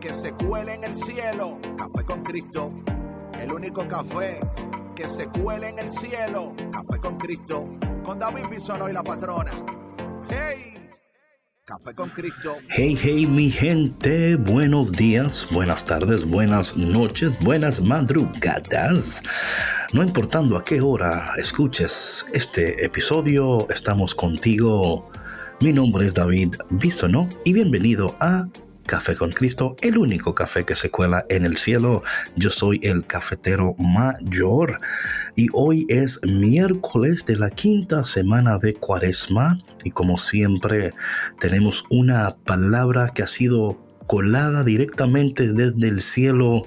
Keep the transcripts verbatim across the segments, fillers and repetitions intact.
que se cuele en el cielo. Café con Cristo, el único café que se cuele en el cielo. Café con Cristo, con David Bisonó y la patrona. ¡Hey! Café con Cristo. Hey, hey, mi gente. Buenos días, buenas tardes, buenas noches, buenas madrugadas. No importando a qué hora escuches este episodio, estamos contigo. Mi nombre es David Bisonó y bienvenido a Café con Cristo, el único café que se cuela en el cielo. Yo soy el cafetero mayor y hoy es miércoles de la quinta semana de Cuaresma y como siempre tenemos una palabra que ha sido colada directamente desde el cielo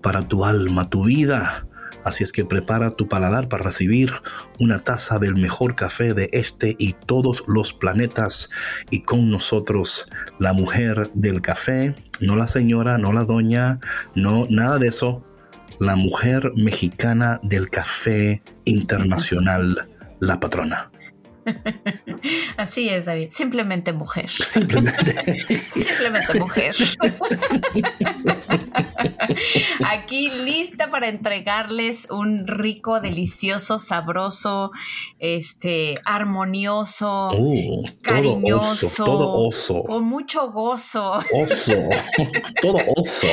para tu alma, tu vida. Así es que prepara tu paladar para recibir una taza del mejor café de este y todos los planetas. Y con nosotros, la mujer del café, no la señora, no la doña, no nada de eso. La mujer mexicana del café internacional, la patrona. Así es, David. Simplemente mujer. Simplemente, Simplemente mujer. Aquí lista para entregarles un rico, delicioso, sabroso, este, armonioso, uh, cariñoso, todo oso, todo oso, con mucho gozo. Oso, todo oso.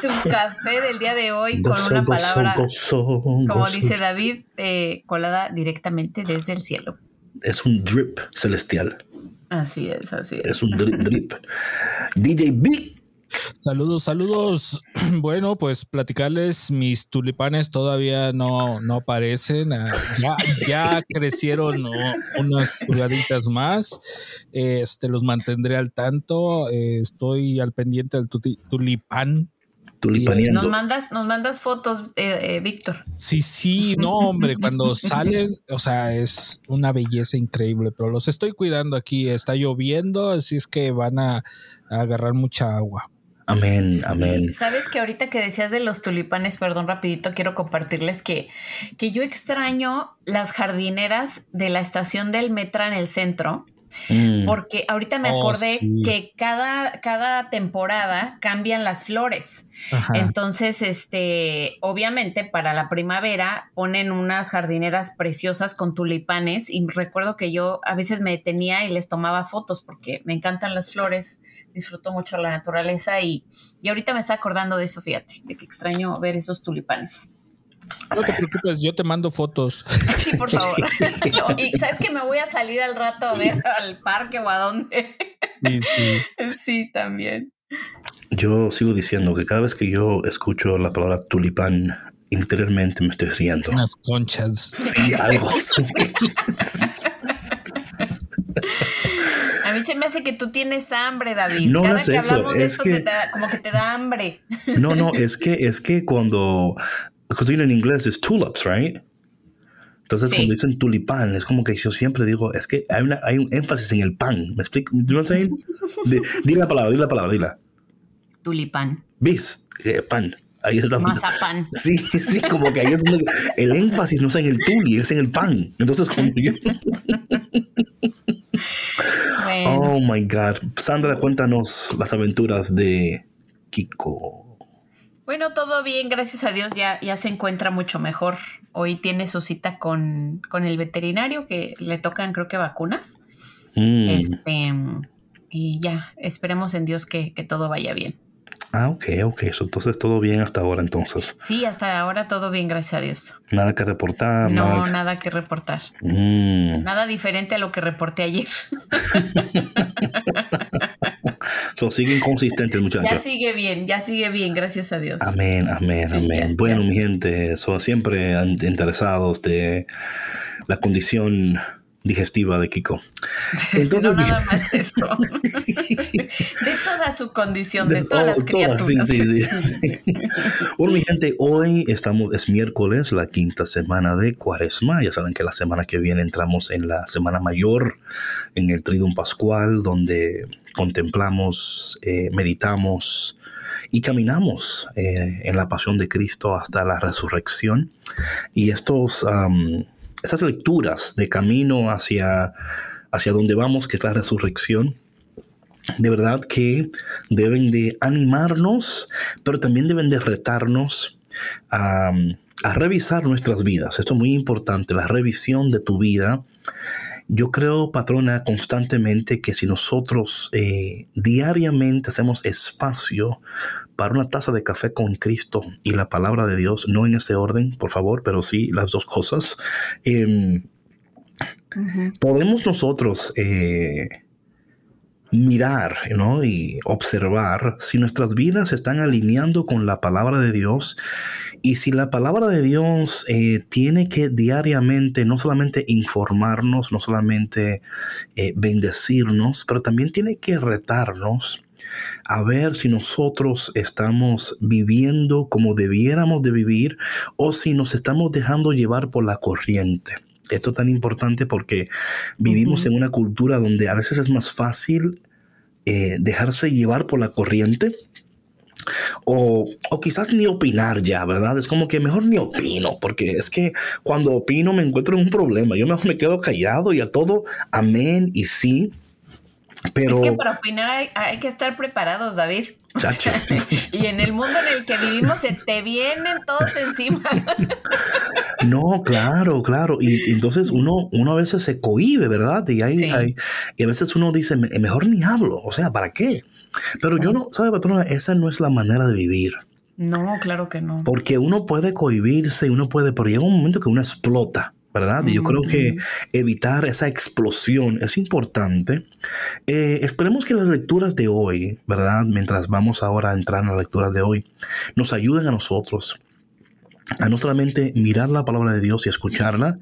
Su café del día de hoy gozo, con una gozo, palabra, gozo, gozo, como gozo. Dice David, eh, colada directamente desde el cielo. Es un drip celestial. Así es, así es. Es un drip, drip. D J Big. Saludos, saludos. Bueno, pues platicarles, mis tulipanes todavía no, no aparecen. Ya, ya crecieron unas pulgaditas más. Este, los mantendré al tanto. Estoy al pendiente del tulipán. Tulipaneando. Nos mandas, nos mandas fotos, eh, eh, Víctor. Sí, sí, no, hombre, cuando salen, o sea, es una belleza increíble, pero los estoy cuidando aquí, está lloviendo, así es que van a, a agarrar mucha agua. Amén, sí. Amén. Sabes que ahorita que decías de los tulipanes, perdón, rapidito, quiero compartirles que, que yo extraño las jardineras de la estación del Metra en el centro. Porque ahorita me acordé oh, sí. que cada, cada temporada cambian las flores. Ajá. Entonces, este, obviamente para la primavera ponen unas jardineras preciosas con tulipanes y recuerdo que yo a veces me detenía y les tomaba fotos porque me encantan las flores, disfruto mucho la naturaleza y, y ahorita me está acordando de eso, fíjate, de que extraño ver esos tulipanes. No te preocupes, yo te mando fotos. Sí, por favor. No, y sabes que me voy a salir al rato a ver al parque o a dónde. Sí, sí. Sí, también. Yo sigo diciendo que cada vez que yo escucho la palabra tulipán, interiormente me estoy riendo. Unas conchas. Sí, algo. A mí se me hace que tú tienes hambre, David. No, cada no es que hablamos eso. de es esto que... te da, como que te da hambre. No, no, es que, es que cuando... Cocina en inglés es tulips, right? Entonces, sí. Cuando dicen tulipán, es como que yo siempre digo, es que hay, una, hay un énfasis en el pan. ¿Me explico? ¿No sé? Dile la palabra, dile la palabra, dile. Tulipán. ¿Ves? Eh, pan. Ahí está. Mazapán. Sí, sí, como que ahí es donde el énfasis no es en el tuli, es en el pan. Entonces, como yo... Bueno. Oh, my God. Sandra, cuéntanos las aventuras de Kiko. Bueno, todo bien, gracias a Dios, ya, ya se encuentra mucho mejor. Hoy tiene su cita con, con el veterinario, que le tocan creo que vacunas. Mm. Este, y ya, esperemos en Dios que, que todo vaya bien. Ah, ok, ok. Entonces todo bien hasta ahora entonces. Sí, hasta ahora todo bien, gracias a Dios. Nada que reportar. No, nada que, nada que reportar. Mm. Nada diferente a lo que reporté ayer. So, siguen consistentes, muchachos. Ya sigue bien, ya sigue bien, gracias a Dios. Amén, amén, sí, amén. Ya, bueno, ya. Mi gente, so, siempre interesados de la condición digestiva de Kiko. Entonces, no nada más eso. De toda su condición, de, de todas oh, las criaturas. Todas, sí, sí, sí. Bueno, mi gente, hoy estamos, es miércoles, la quinta semana de Cuaresma. Ya saben que la semana que viene entramos en la Semana Mayor, en el Triduum Pascual, donde contemplamos, eh, meditamos y caminamos eh, en la pasión de Cristo hasta la resurrección. Y estos... Um, Estas lecturas de camino hacia, hacia donde vamos, que es la resurrección, de verdad que deben de animarnos, pero también deben de retarnos a, a revisar nuestras vidas. Esto es muy importante, la revisión de tu vida. Yo creo, patrona, constantemente que si nosotros eh, diariamente hacemos espacio para una taza de café con Cristo y la palabra de Dios, no en ese orden, por favor, pero sí las dos cosas, eh, uh-huh. podemos nosotros eh, mirar, ¿no? Y observar si nuestras vidas se están alineando con la palabra de Dios. Y si la palabra de Dios eh, tiene que diariamente no solamente informarnos, no solamente eh, bendecirnos, pero también tiene que retarnos a ver si nosotros estamos viviendo como debiéramos de vivir o si nos estamos dejando llevar por la corriente. Esto es tan importante porque vivimos uh-huh. en una cultura donde a veces es más fácil eh, dejarse llevar por la corriente. O, o quizás ni opinar ya, ¿verdad? Es como que mejor ni opino, porque es que cuando opino me encuentro en un problema. Yo mejor me quedo callado y a todo amén y sí. Pero... Es que para opinar hay, hay que estar preparados, David. O sea, y en el mundo en el que vivimos se te vienen todos encima. No, claro, claro. Y, y entonces uno, uno a veces se cohíbe, ¿verdad? Y, hay, sí. hay, y a veces uno dice, me, mejor ni hablo. O sea, ¿para qué? Pero yo no, ¿sabe, patrona? Esa no es la manera de vivir. No, claro que no. Porque uno puede cohibirse, uno puede, pero llega un momento que uno explota, ¿verdad? Y yo creo que evitar esa explosión es importante. Eh, esperemos que las lecturas de hoy, ¿verdad? Mientras vamos ahora a entrar en las lecturas de hoy, nos ayuden a nosotros a no solamente mirar la palabra de Dios y escucharla,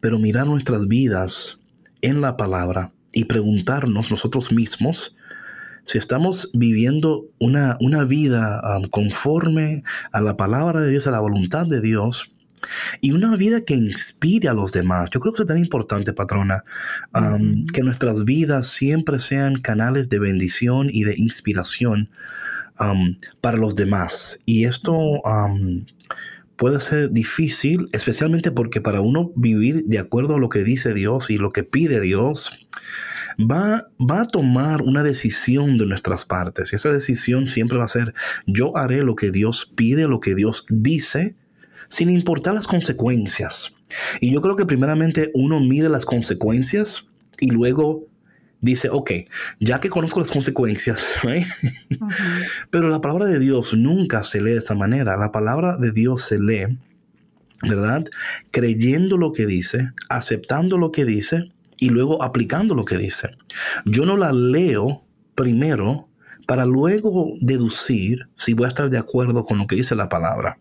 pero mirar nuestras vidas en la palabra y preguntarnos nosotros mismos si estamos viviendo una, una vida um, conforme a la palabra de Dios, a la voluntad de Dios, y una vida que inspire a los demás. Yo creo que eso es tan importante, patrona, um, mm. que nuestras vidas siempre sean canales de bendición y de inspiración um, para los demás. Y esto um, puede ser difícil, especialmente porque para uno vivir de acuerdo a lo que dice Dios y lo que pide Dios, Va, va a tomar una decisión de nuestras partes. Y esa decisión siempre va a ser, yo haré lo que Dios pide, lo que Dios dice, sin importar las consecuencias. Y yo creo que primeramente uno mide las consecuencias y luego dice, ok, ya que conozco las consecuencias, ¿eh? Uh-huh. Pero la palabra de Dios nunca se lee de esa manera. La palabra de Dios se lee, ¿verdad? Creyendo lo que dice, aceptando lo que dice, y luego aplicando lo que dice. Yo no la leo primero para luego deducir si voy a estar de acuerdo con lo que dice la palabra.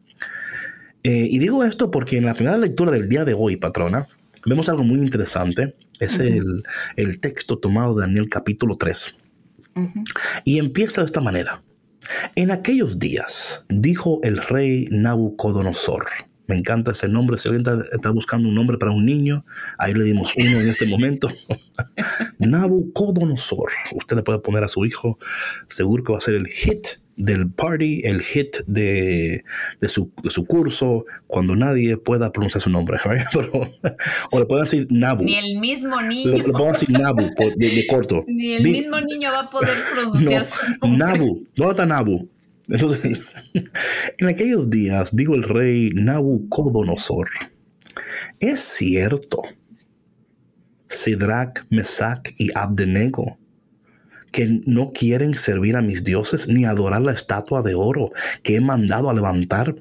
Eh, y digo esto porque en la primera lectura del día de hoy, patrona, vemos algo muy interesante. Es uh-huh. el, el texto tomado de Daniel capítulo tres. Uh-huh. Y empieza de esta manera. En aquellos días, dijo el rey Nabucodonosor. Me encanta ese nombre. Si alguien está, está buscando un nombre para un niño, ahí le dimos uno en este momento. Nabucodonosor. Usted le puede poner a su hijo. Seguro que va a ser el hit del party, el hit de, de, su, de su curso, cuando nadie pueda pronunciar su nombre. Pero, o le pueden decir Nabu. Ni el mismo niño. Le, le pueden decir Nabu, de, de corto. Ni el Ni, mismo niño va a poder pronunciar no, su nombre. Nabu. ¿Dónde está Nabu? Entonces, en aquellos días, dijo el rey Nabucodonosor, es cierto, Sidrac, Mesac y Abdenego, que no quieren servir a mis dioses ni adorar la estatua de oro que he mandado a levantar.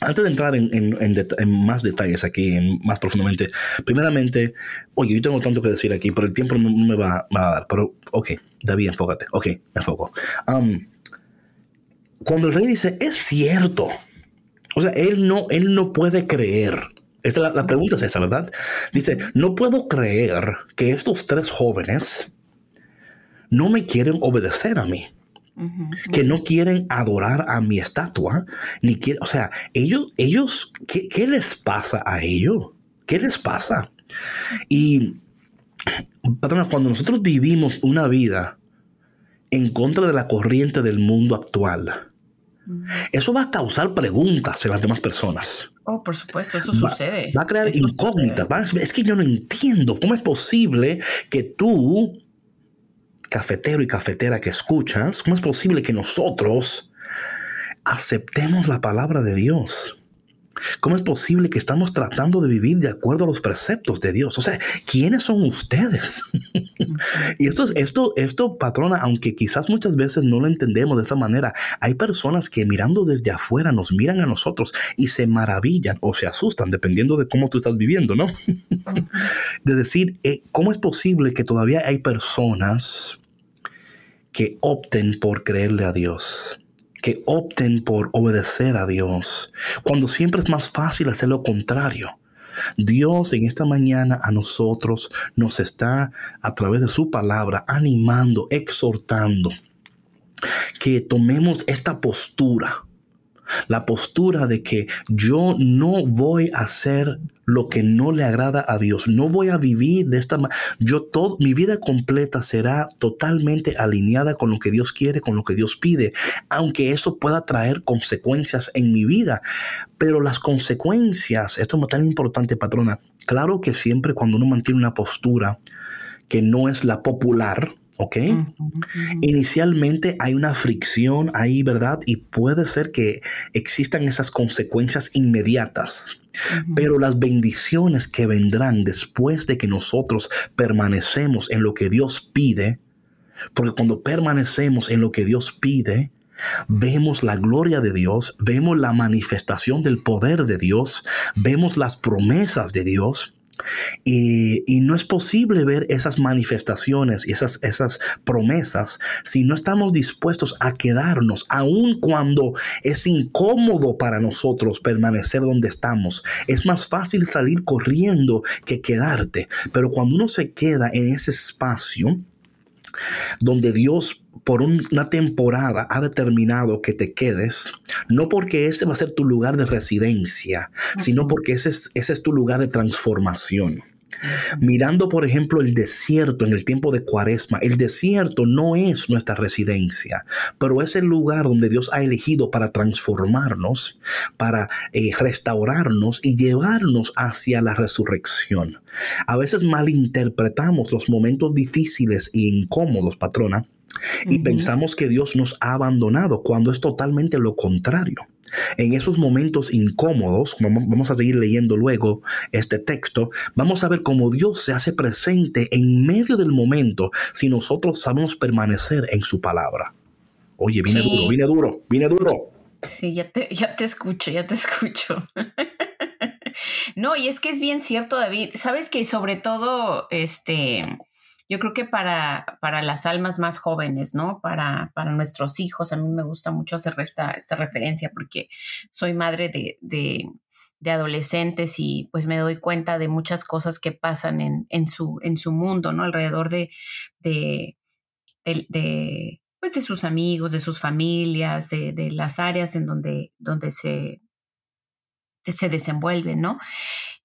Antes de entrar en, en, en, deta- en más detalles aquí, en, más profundamente, primeramente, oye, yo tengo tanto que decir aquí, pero el tiempo no me, me va, va a dar. Pero, ok, David, enfócate. Ok, me enfoco. Um, Cuando el rey dice, es cierto. O sea, él no, él no puede creer. Esta, la, la pregunta es esa, ¿verdad? Dice, no puedo creer que estos tres jóvenes no me quieren obedecer a mí. Uh-huh. Que no quieren adorar a mi estatua, ni quieren, o sea, ellos, ellos ¿qué, qué les pasa a ellos? ¿Qué les pasa? Y, patrona, cuando nosotros vivimos una vida en contra de la corriente del mundo actual, uh-huh, eso va a causar preguntas en las demás personas. Oh, por supuesto, eso va, sucede. Va a crear eso incógnitas. Va a, es que yo no entiendo cómo es posible que tú, cafetero y cafetera que escuchas, ¿cómo es posible que nosotros aceptemos la palabra de Dios? ¿Cómo es posible que estamos tratando de vivir de acuerdo a los preceptos de Dios? O sea, ¿quiénes son ustedes? Y esto, esto, esto, patrona, aunque quizás muchas veces no lo entendemos de esta manera, hay personas que mirando desde afuera nos miran a nosotros y se maravillan o se asustan, dependiendo de cómo tú estás viviendo, ¿no? De decir, ¿cómo es posible que todavía hay personas que opten por creerle a Dios, que opten por obedecer a Dios, cuando siempre es más fácil hacer lo contrario? Dios en esta mañana a nosotros nos está, a través de su palabra, animando, exhortando, que tomemos esta postura, la postura de que yo no voy a hacer lo que no le agrada a Dios. No voy a vivir de esta manera. Yo todo, mi vida completa será totalmente alineada con lo que Dios quiere, con lo que Dios pide, aunque eso pueda traer consecuencias en mi vida. Pero las consecuencias, esto es tan importante, patrona. Claro que siempre cuando uno mantiene una postura que no es la popular, ¿ok? Uh-huh. Inicialmente hay una fricción ahí, ¿verdad? Y puede ser que existan esas consecuencias inmediatas. Uh-huh. Pero las bendiciones que vendrán después de que nosotros permanecemos en lo que Dios pide, porque cuando permanecemos en lo que Dios pide, vemos la gloria de Dios, vemos la manifestación del poder de Dios, vemos las promesas de Dios. Y, y no es posible ver esas manifestaciones y esas, esas promesas si no estamos dispuestos a quedarnos, aun cuando es incómodo para nosotros permanecer donde estamos. Es más fácil salir corriendo que quedarte, pero cuando uno se queda en ese espacio donde Dios por un, una temporada ha determinado que te quedes, no porque ese va a ser tu lugar de residencia, uh-huh, sino porque ese es, ese es tu lugar de transformación. Mirando, por ejemplo, el desierto en el tiempo de Cuaresma, el desierto no es nuestra residencia, pero es el lugar donde Dios ha elegido para transformarnos, para eh, restaurarnos y llevarnos hacia la resurrección. A veces malinterpretamos los momentos difíciles e incómodos, patrona, y uh-huh, pensamos que Dios nos ha abandonado cuando es totalmente lo contrario. En esos momentos incómodos, vamos a seguir leyendo luego este texto, vamos a ver cómo Dios se hace presente en medio del momento si nosotros sabemos permanecer en su palabra. Oye, viene sí. duro, viene duro, viene duro. Sí, ya te, ya te escucho, ya te escucho. No, y es que es bien cierto, David. Sabes que sobre todo, este... yo creo que para, para las almas más jóvenes, ¿no? Para, para nuestros hijos, a mí me gusta mucho hacer esta, esta referencia porque soy madre de, de, de adolescentes y pues me doy cuenta de muchas cosas que pasan en, en, su, en su mundo, ¿no? Alrededor de, de, de, de, pues de sus amigos, de sus familias, de, de las áreas en donde, donde se, se desenvuelven, ¿no?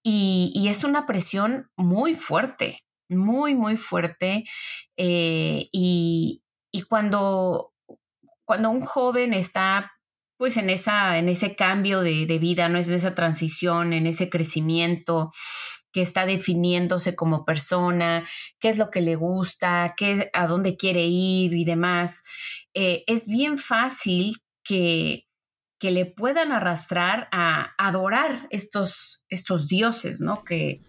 Y, y es una presión muy fuerte. Muy, muy fuerte. Eh, y, y cuando, cuando un joven está pues en esa, en ese cambio de, de vida, ¿no? Es en esa transición, en ese crecimiento, que está definiéndose como persona, qué es lo que le gusta, qué, a dónde quiere ir y demás. Eh, es bien fácil que, que le puedan arrastrar a adorar estos, estos dioses, ¿no? Que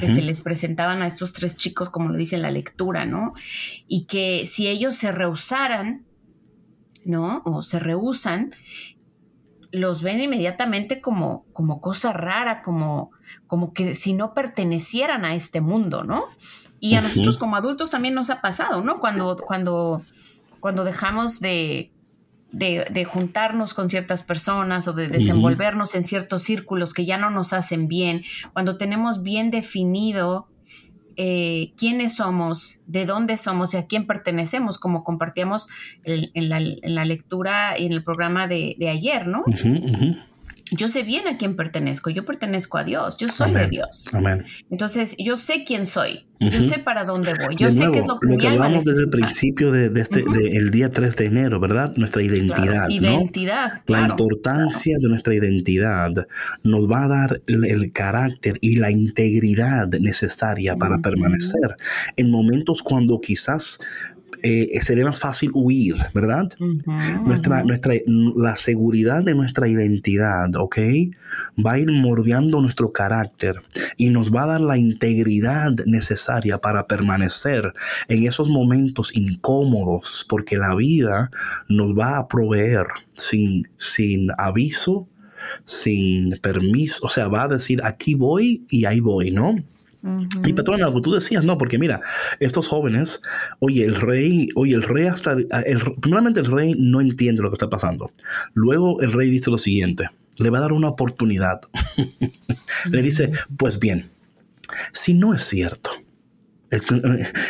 que se les presentaban a estos tres chicos, como lo dice en la lectura, ¿no? Y que si ellos se rehusaran, ¿no? O se rehusan, los ven inmediatamente como, como cosa rara, como, como que si no pertenecieran a este mundo, ¿no? Y a uh-huh, nosotros como adultos también nos ha pasado, ¿no? Cuando, cuando, cuando dejamos de... de, de juntarnos con ciertas personas o de desenvolvernos uh-huh. en ciertos círculos que ya no nos hacen bien, cuando tenemos bien definido eh, quiénes somos, de dónde somos y a quién pertenecemos, como compartíamos en, en, la, en la lectura y en el programa de, de ayer, ¿no? Uh-huh, uh-huh. Yo sé bien a quién pertenezco, yo pertenezco a Dios, yo soy Amén. de Dios. Amén. Entonces, yo sé quién soy, uh-huh. yo sé para dónde voy, yo de sé nuevo, qué es lo que, lo que hablamos desde el principio de, de este, uh-huh. de el día tres de enero, ¿verdad? Nuestra identidad, claro. Identidad, ¿no? Claro, la importancia claro. de nuestra identidad nos va a dar el, el carácter y la integridad necesaria para uh-huh. permanecer en momentos cuando quizás Eh, sería más fácil huir, ¿verdad? Uh-huh, nuestra, uh-huh. nuestra, la seguridad de nuestra identidad, ¿ok? Va a ir moldeando nuestro carácter y nos va a dar la integridad necesaria para permanecer en esos momentos incómodos, porque la vida nos va a proveer sin, sin aviso, sin permiso, o sea, va a decir aquí voy y ahí voy, ¿no? Y patrona, algo tú decías, no, porque mira, estos jóvenes, oye, el rey, oye, el rey hasta, el, primeramente el rey no entiende lo que está pasando. Luego el rey dice lo siguiente, le va a dar una oportunidad. Le dice, pues bien, si no es cierto,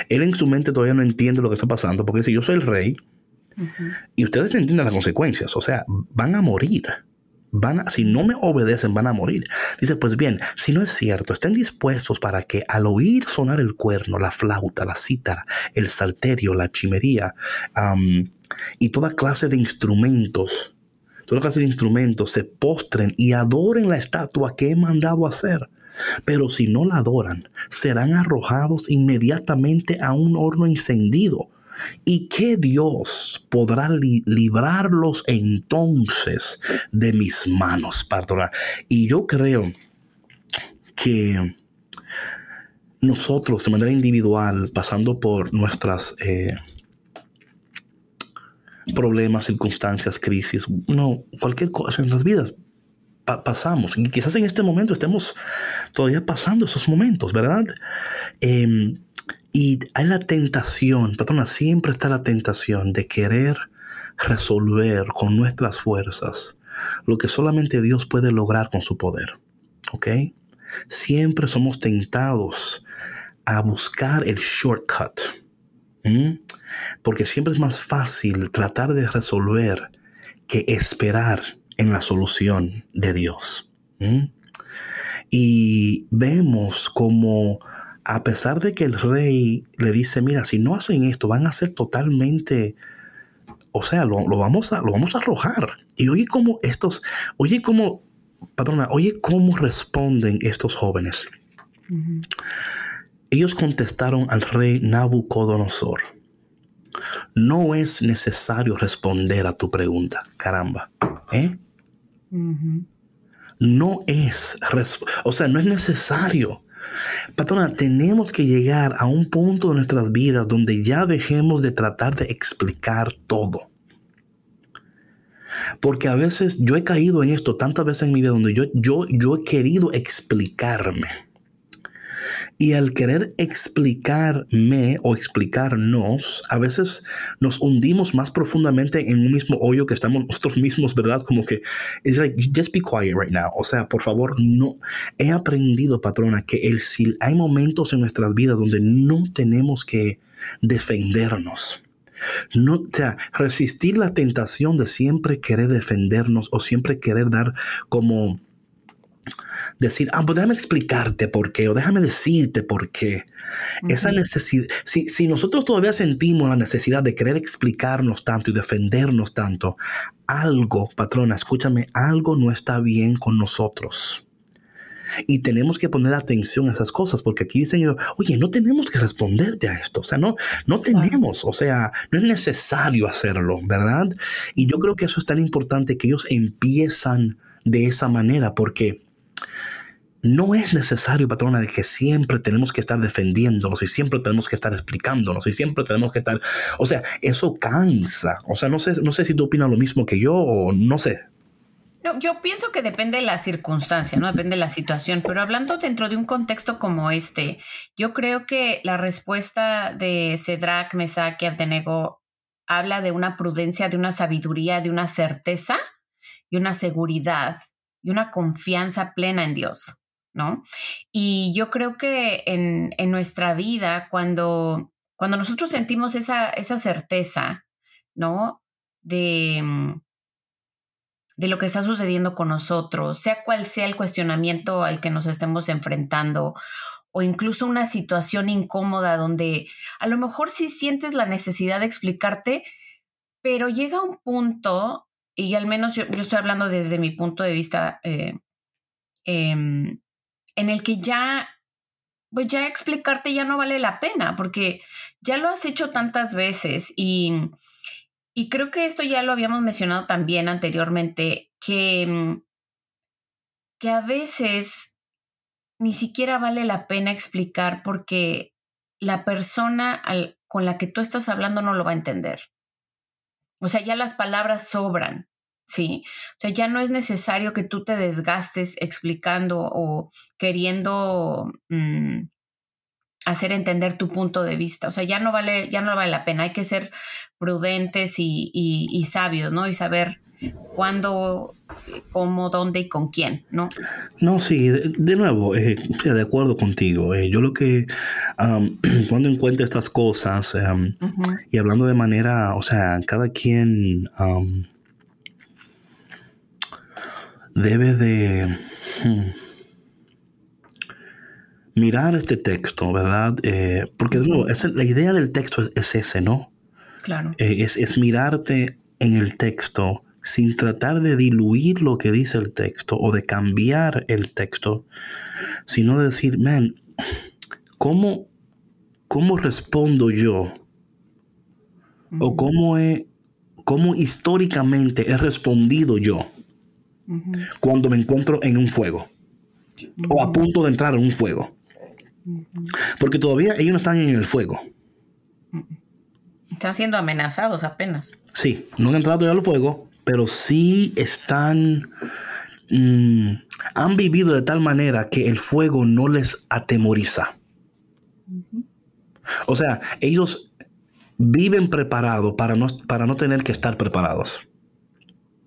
él en su mente todavía no entiende lo que está pasando, porque dice, yo soy el rey uh-huh. y ustedes entienden las consecuencias, o sea, van a morir. Van a, si no me obedecen, van a morir. Dice, pues bien, si no es cierto, estén dispuestos para que al oír sonar el cuerno, la flauta, la cítara, el salterio, la chimería um, y toda clase de instrumentos, toda clase de instrumentos se postren y adoren la estatua que he mandado hacer. Pero si no la adoran, serán arrojados inmediatamente a un horno encendido. ¿Y qué Dios podrá li- librarlos entonces de mis manos? Perdona. Y yo creo que nosotros de manera individual, pasando por nuestras eh, problemas, circunstancias, crisis, no, cualquier cosa en nuestras vidas, pa- pasamos. Y quizás en este momento estemos todavía pasando esos momentos, ¿verdad? Eh, Y hay la tentación, patrona, siempre está la tentación de querer resolver con nuestras fuerzas lo que solamente Dios puede lograr con su poder, ¿ok? Siempre somos tentados a buscar el shortcut, ¿m? Porque siempre es más fácil tratar de resolver que esperar en la solución de Dios, ¿m? Y vemos como a pesar de que el rey le dice, mira, si no hacen esto, van a ser totalmente, o sea, lo, lo, vamos, a, lo vamos a arrojar. Y oye cómo estos, oye cómo, patrona, oye cómo responden estos jóvenes. Uh-huh. Ellos contestaron al rey Nabucodonosor, no es necesario responder a tu pregunta, caramba, ¿eh? Uh-huh. No es, o sea, no es necesario. Patrona, tenemos que llegar a un punto de nuestras vidas donde ya dejemos de tratar de explicar todo. Porque a veces yo he caído en esto tantas veces en mi vida donde yo, yo, yo he querido explicarme. Y al querer explicarme o explicarnos, a veces nos hundimos más profundamente en un mismo hoyo que estamos nosotros mismos, ¿verdad? Como que, it's like, just be quiet right now. O sea, por favor, no. He aprendido, patrona, que el, si hay momentos en nuestras vidas donde no tenemos que defendernos. No, o sea, resistir la tentación de siempre querer defendernos o siempre querer dar como... Decir, ah, pues déjame explicarte por qué, o déjame decirte por qué. Uh-huh. Esa necesidad, si, si nosotros todavía sentimos la necesidad de querer explicarnos tanto y defendernos tanto, algo, patrona, escúchame, algo no está bien con nosotros. Y tenemos que poner atención a esas cosas, porque aquí dicen, oye, no tenemos que responderte a esto, o sea, no, no tenemos, o sea, no es necesario hacerlo, ¿verdad? Y yo creo que eso es tan importante que ellos empiezan de esa manera, porque no es necesario, patrona, de que siempre tenemos que estar defendiéndonos y siempre tenemos que estar explicándonos y siempre tenemos que estar... O sea, eso cansa. O sea, no sé, no sé si tú opinas lo mismo que yo o no sé. No, yo pienso que depende de la circunstancia, ¿no? Depende de la situación. Pero hablando dentro de un contexto como este, yo creo que la respuesta de Sidrac, Mesac y Abdenego habla de una prudencia, de una sabiduría, de una certeza y una seguridad y una confianza plena en Dios, ¿no? Y yo creo que en, en nuestra vida, cuando, cuando nosotros sentimos esa, esa certeza, ¿no? De, de lo que está sucediendo con nosotros, sea cual sea el cuestionamiento al que nos estemos enfrentando, o incluso una situación incómoda donde a lo mejor sí sientes la necesidad de explicarte, pero llega un punto, y al menos yo, yo estoy hablando desde mi punto de vista, eh, eh, en el que ya, pues ya explicarte ya no vale la pena, porque ya lo has hecho tantas veces, y, y creo que esto ya lo habíamos mencionado también anteriormente, que, que a veces ni siquiera vale la pena explicar porque la persona al, con la que tú estás hablando no lo va a entender. O sea, ya las palabras sobran, ¿sí? O sea, ya no es necesario que tú te desgastes explicando o queriendo mmm, hacer entender tu punto de vista. O sea, ya no vale, ya no vale la pena. Hay que ser prudentes y, y, y sabios, ¿no? Y saber cuándo, cómo, dónde y con quién, ¿no? No, sí, de, de nuevo, eh, de acuerdo contigo. Eh, yo lo que, um, cuando encuentro estas cosas, um, uh-huh. y hablando de manera, o sea, cada quien um, debe de hmm, mirar este texto, ¿verdad? Eh, porque de nuevo, esa, la idea del texto es, es ese, ¿no? Claro. Eh, es, es mirarte en el texto, sin tratar de diluir lo que dice el texto o de cambiar el texto, sino de decir, man, ¿cómo, cómo respondo yo? Uh-huh. O cómo, he, cómo históricamente he respondido yo uh-huh. cuando me encuentro en un fuego uh-huh. o a punto de entrar en un fuego. Uh-huh. Porque todavía ellos no están en el fuego. Uh-huh. Están siendo amenazados apenas. Sí, no han entrado todavía al fuego, pero sí están, mm, han vivido de tal manera que el fuego no les atemoriza. Uh-huh. O sea, ellos viven preparados para no, para no tener que estar preparados.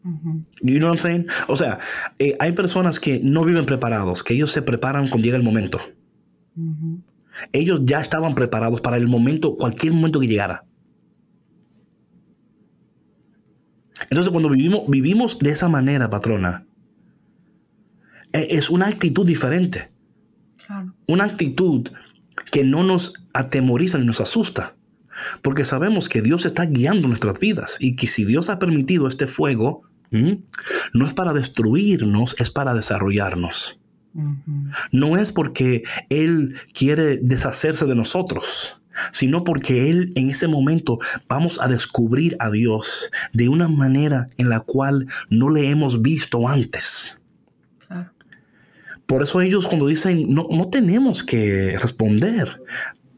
Uh-huh. You know what I'm saying? O sea, eh, hay personas que no viven preparados, que ellos se preparan cuando llega el momento. Uh-huh. Ellos ya estaban preparados para el momento, cualquier momento que llegara. Entonces, cuando vivimos, vivimos de esa manera, patrona, es una actitud diferente. Claro. Una actitud que no nos atemoriza ni nos asusta. Porque sabemos que Dios está guiando nuestras vidas. Y que si Dios ha permitido este fuego, ¿m? no es para destruirnos, es para desarrollarnos. Uh-huh. No es porque Él quiere deshacerse de nosotros, sino porque Él en ese momento vamos a descubrir a Dios de una manera en la cual no le hemos visto antes. Ah. Por eso ellos cuando dicen, no, no tenemos que responder,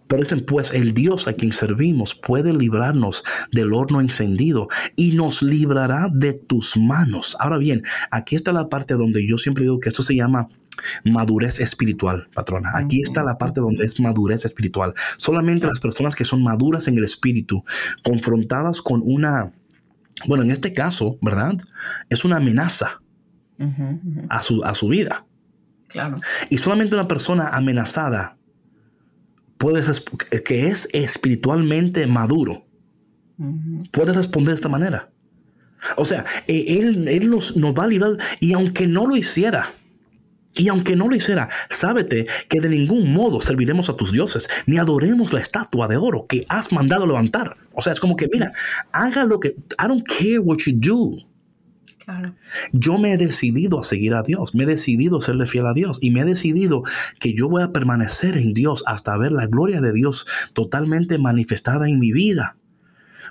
pero dicen, pues el Dios a quien servimos puede librarnos del horno encendido y nos librará de tus manos. Ahora bien, aquí está la parte donde yo siempre digo que esto se llama madurez espiritual, patrona. Aquí está la parte donde es madurez espiritual. Solamente las personas que son maduras en el espíritu, confrontadas con una, bueno, en este caso, ¿verdad? Es una amenaza uh-huh, uh-huh. a su, a su vida. Claro. Y solamente una persona amenazada puede resp- que es espiritualmente maduro, uh-huh. puede responder de esta manera. O sea, él, él nos, nos va a librar, y aunque no lo hiciera, Y aunque no lo hiciera, sábete que de ningún modo serviremos a tus dioses, ni adoremos la estatua de oro que has mandado levantar. O sea, es como que, mira, haga lo que... I don't care what you do. Claro. Yo me he decidido a seguir a Dios. Me he decidido a serle fiel a Dios. Y me he decidido que yo voy a permanecer en Dios hasta ver la gloria de Dios totalmente manifestada en mi vida.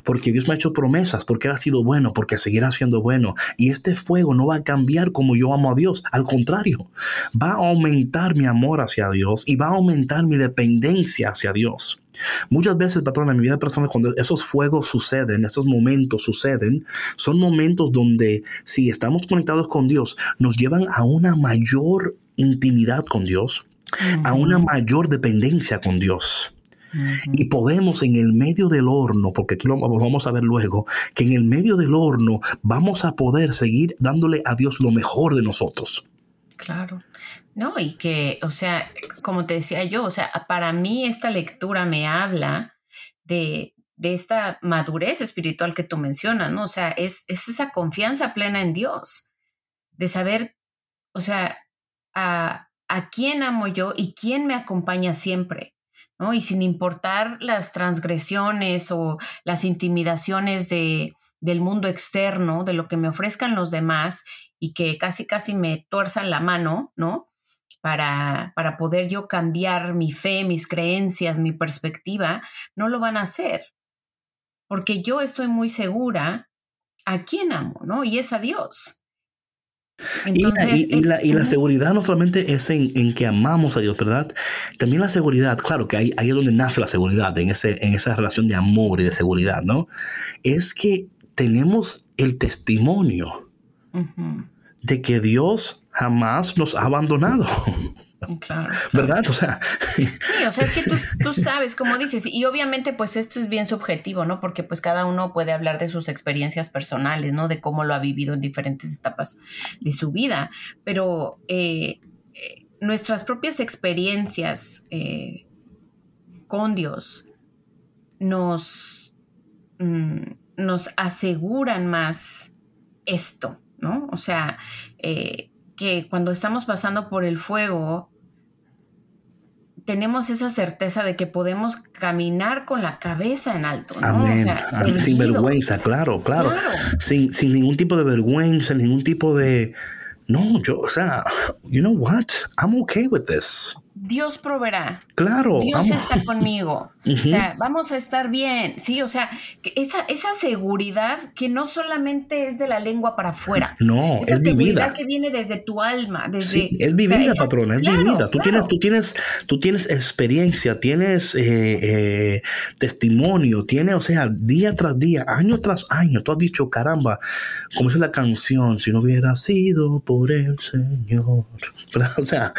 Porque Dios me ha hecho promesas, porque Él ha sido bueno, porque seguirá siendo bueno. Y este fuego no va a cambiar como yo amo a Dios. Al contrario, va a aumentar mi amor hacia Dios y va a aumentar mi dependencia hacia Dios. Muchas veces, patrona, en mi vida personal, cuando esos fuegos suceden, esos momentos suceden, son momentos donde, si estamos conectados con Dios, nos llevan a una mayor intimidad con Dios, uh-huh. a una mayor dependencia con Dios. Uh-huh. Y podemos en el medio del horno, porque aquí lo vamos a ver luego, que en el medio del horno vamos a poder seguir dándole a Dios lo mejor de nosotros. Claro. No, y que, o sea, como te decía yo, o sea, para mí esta lectura me habla de, de esta madurez espiritual que tú mencionas, ¿no? O sea, es, es esa confianza plena en Dios, de saber, o sea, a, a quién amo yo y quién me acompaña siempre, ¿no? Y sin importar las transgresiones o las intimidaciones de, del mundo externo, de lo que me ofrezcan los demás y que casi casi me tuerzan la mano, ¿no? Para, para poder yo cambiar mi fe, mis creencias, mi perspectiva, no lo van a hacer. Porque yo estoy muy segura a quién amo, ¿no? Y es a Dios. Entonces, y, y, y, la, y la seguridad no solamente es en, en que amamos a Dios, ¿verdad? También la seguridad, claro que ahí, ahí es donde nace la seguridad, en, ese, en esa relación de amor y de seguridad, ¿no? Es que tenemos el testimonio uh-huh. de que Dios jamás nos ha abandonado. Claro. ¿Verdad? O sea. Sí, o sea, es que tú, tú sabes, como dices, y obviamente pues esto es bien subjetivo, ¿no? Porque pues cada uno puede hablar de sus experiencias personales, ¿no? De cómo lo ha vivido en diferentes etapas de su vida, pero eh, eh, nuestras propias experiencias eh, con Dios nos, mm, nos aseguran más esto, ¿no? O sea, eh, que cuando estamos pasando por el fuego, tenemos esa certeza de que podemos caminar con la cabeza en alto, ¿no? Amén. O sea, amén. Sin vergüenza, claro, claro. claro. Sin, sin ningún tipo de vergüenza, ningún tipo de... No, yo, o sea, you know what? I'm okay with this. Dios proveerá. Claro. Dios I'm... está conmigo. Uh-huh. O sea, vamos a estar bien. Sí, o sea, que esa, esa seguridad que no solamente es de la lengua para afuera. No, esa es mi vida. Esa seguridad que viene desde tu alma. Desde, sí, es mi vida, o sea, esa... patrona, es claro, mi vida. Tú, claro. tienes, tú, tienes, tú tienes experiencia, tienes eh, eh, testimonio, tienes, o sea, día tras día, año tras año. Tú has dicho, caramba, como dice la canción, si no hubiera sido por el Señor. O sea,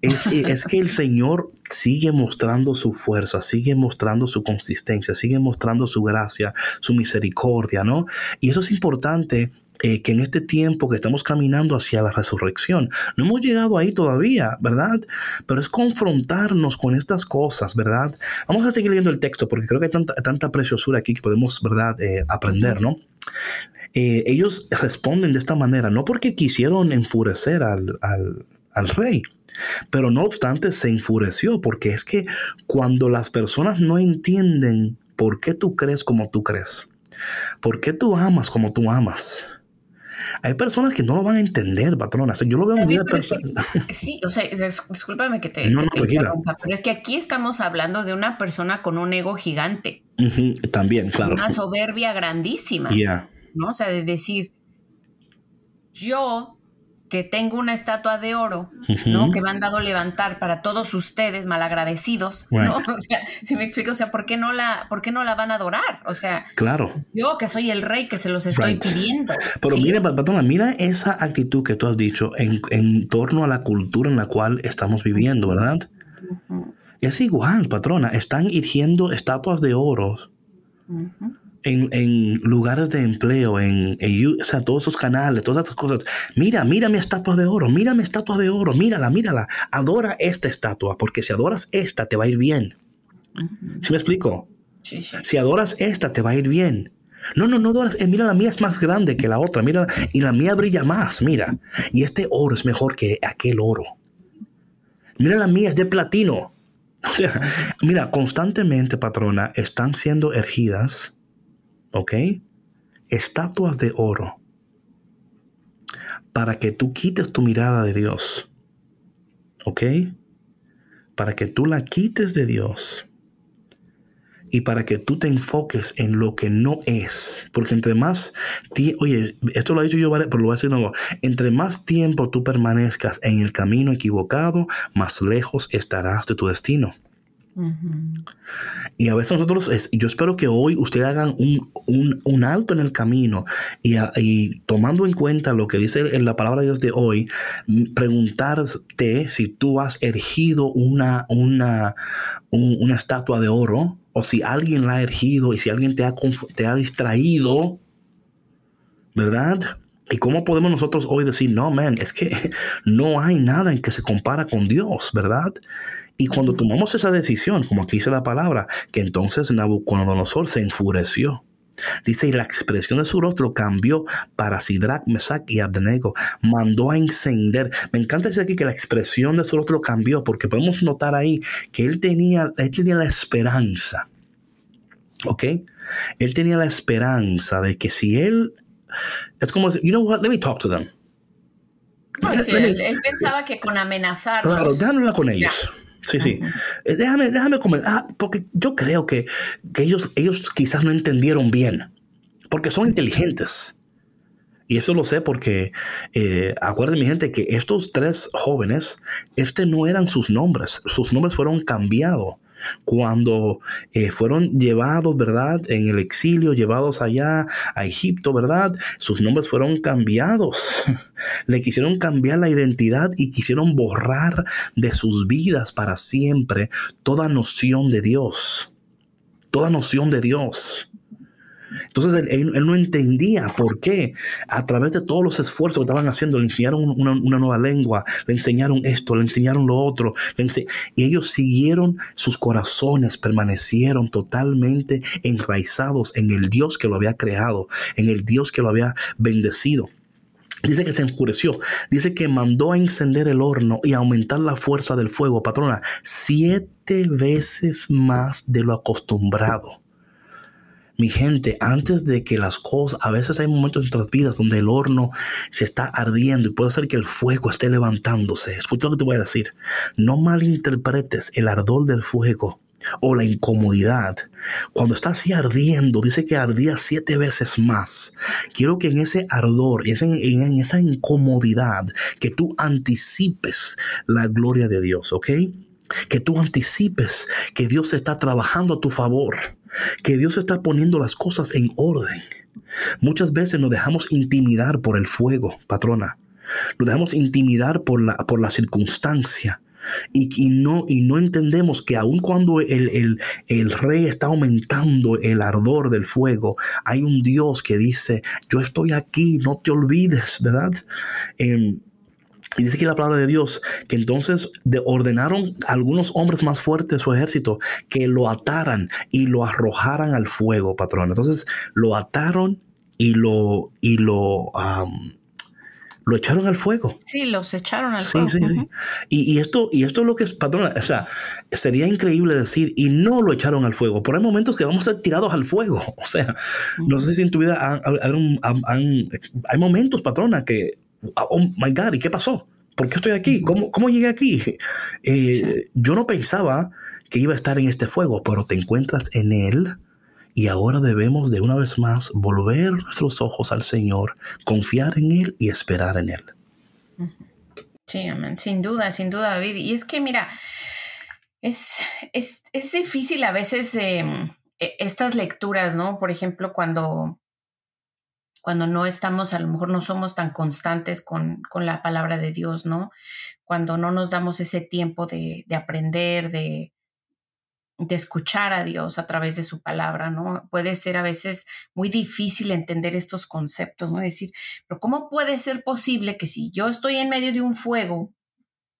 es, es que el Señor sigue mostrando su fuerza, sigue mostrando su consistencia, sigue mostrando su gracia, su misericordia, ¿no? Y eso es importante, eh, que en este tiempo que estamos caminando hacia la resurrección, no hemos llegado ahí todavía, ¿verdad? Pero es confrontarnos con estas cosas, ¿verdad? Vamos a seguir leyendo el texto porque creo que hay tanta, tanta preciosura aquí que podemos, ¿verdad?, eh, aprender, ¿no? Eh, ellos responden de esta manera, no porque quisieron enfurecer al, al, al rey, pero no obstante se enfureció, porque es que cuando las personas no entienden por qué tú crees como tú crees, por qué tú amas como tú amas, hay personas que no lo van a entender, patrona. O sea, yo lo veo en vida personal. Sí, o sea, discúlpame que te, no, que no, te interrumpa, pero es que aquí estamos hablando de una persona con un ego gigante. Uh-huh, también, claro. Una soberbia grandísima. Yeah. ¿No? O sea, de decir, yo que tengo una estatua de oro, uh-huh. ¿no? Que me han dado levantar para todos ustedes malagradecidos, bueno. ¿no? O sea, si me explico, o sea, ¿por qué no la, por qué no la van a adorar? O sea, claro. Yo que soy el rey que se los estoy right. pidiendo. Pero ¿sí? Mira, patrona, mira esa actitud que tú has dicho en, en torno a la cultura en la cual estamos viviendo, ¿verdad? Uh-huh. Es igual, patrona, están erigiendo estatuas de oro. Uh-huh. En, en lugares de empleo, en, en o sea, todos esos canales, todas esas cosas. Mira, mira mi estatua de oro, mira mi estatua de oro, mírala, mírala. Adora esta estatua, porque si adoras esta, te va a ir bien. Uh-huh. ¿Sí me explico? Sí, sí. Si adoras esta, te va a ir bien. No, no, no adoras. Eh, mira, la mía es más grande que la otra, mira, y la mía brilla más, mira. Y este oro es mejor que aquel oro. Mira, la mía es de platino. O sea, mira, constantemente, patrona, están siendo erigidas. ¿Ok? Estatuas de oro para que tú quites tu mirada de Dios. ¿Ok? Para que tú la quites de Dios y para que tú te enfoques en lo que no es. Porque entre más tie- oye, esto lo he dicho yo, pero lo voy a decir nuevo. Entre más tiempo tú permanezcas en el camino equivocado, más lejos estarás de tu destino. Uh-huh. Y a veces nosotros, es, yo espero que hoy ustedes hagan un, un, un alto en el camino y, a, y tomando en cuenta lo que dice en la palabra de Dios de hoy, preguntarte si tú has erigido una, una, un, una estatua de oro o si alguien la ha erigido y si alguien te ha, te ha distraído, ¿verdad? ¿Y cómo podemos nosotros hoy decir, no, man, es que no hay nada en que se compara con Dios, ¿verdad? Y cuando tomamos esa decisión, como aquí dice la palabra, que entonces Nabucodonosor se enfureció. Dice, y la expresión de su rostro cambió para Sidrac, Mesac y Abdenego. Mandó a encender. Me encanta decir aquí que la expresión de su rostro cambió, porque podemos notar ahí que él tenía, él tenía la esperanza. ¿Ok? Él tenía la esperanza de que si él... Es como, you know what, let me talk to them. No, let, sí, let me, él, él pensaba que con amenazarlos. Claro, déjame hablar con ellos. Ya. Sí, sí. Uh-huh. Déjame, déjame comentar. Ah, porque yo creo que, que ellos, ellos quizás no entendieron bien. Porque son inteligentes. Y eso lo sé porque, eh, acuérdense, mi gente, que estos tres jóvenes, este no eran sus nombres. Sus nombres fueron cambiados. Cuando eh, fueron llevados, ¿verdad? En el exilio, llevados allá a Egipto, ¿verdad? Sus nombres fueron cambiados. Le quisieron cambiar la identidad y quisieron borrar de sus vidas para siempre toda noción de Dios. Toda noción de Dios. Entonces él, él, él no entendía por qué, a través de todos los esfuerzos que estaban haciendo, le enseñaron una, una nueva lengua, le enseñaron esto, le enseñaron lo otro, ense- y ellos siguieron, sus corazones permanecieron totalmente enraizados en el Dios que lo había creado, en el Dios que lo había bendecido. Dice que se enfureció, dice que mandó a encender el horno y aumentar la fuerza del fuego, patrona, siete veces más de lo acostumbrado. Mi gente, antes de que las cosas, a veces hay momentos en nuestras vidas donde el horno se está ardiendo y puede ser que el fuego esté levantándose. Escucha lo que te voy a decir. No malinterpretes el ardor del fuego o la incomodidad. Cuando está así ardiendo, dice que ardía siete veces más. Quiero que en ese ardor, en, en, en esa incomodidad, que tú anticipes la gloria de Dios, ¿ok? Que tú anticipes que Dios está trabajando a tu favor. Que Dios está poniendo las cosas en orden. Muchas veces nos dejamos intimidar por el fuego, patrona. Nos dejamos intimidar por la, por la circunstancia. Y, y, no, y no entendemos que aun cuando el, el, el rey está aumentando el ardor del fuego, hay un Dios que dice, yo estoy aquí, no te olvides, ¿verdad? Eh, Y dice aquí la palabra de Dios que entonces de ordenaron a algunos hombres más fuertes de su ejército que lo ataran y lo arrojaran al fuego, patrón. Entonces lo ataron y lo y lo um, lo echaron al fuego. Sí, los echaron al sí, fuego. Sí, sí, uh-huh. sí. Y, y esto y esto es lo que es, patrón. O sea, sería increíble decir y no lo echaron al fuego. Pero hay momentos que vamos a ser tirados al fuego. O sea, uh-huh. no sé si en tu vida han, han, han, han, hay momentos, patrona, que oh my God, ¿y qué pasó? ¿Por qué estoy aquí? ¿Cómo, cómo llegué aquí? Eh, yo no pensaba que iba a estar en este fuego, pero te encuentras en él y ahora debemos de una vez más volver nuestros ojos al Señor, confiar en él y esperar en él. Sí, amén. Sin duda, sin duda, David. Y es que mira, es, es, es difícil a veces eh, estas lecturas, ¿no? Por ejemplo, cuando... cuando no estamos, a lo mejor no somos tan constantes con, con la palabra de Dios, ¿no? Cuando no nos damos ese tiempo de, de aprender, de, de escuchar a Dios a través de su palabra, ¿no? Puede ser a veces muy difícil entender estos conceptos, ¿no? Decir, pero ¿cómo puede ser posible que si yo estoy en medio de un fuego,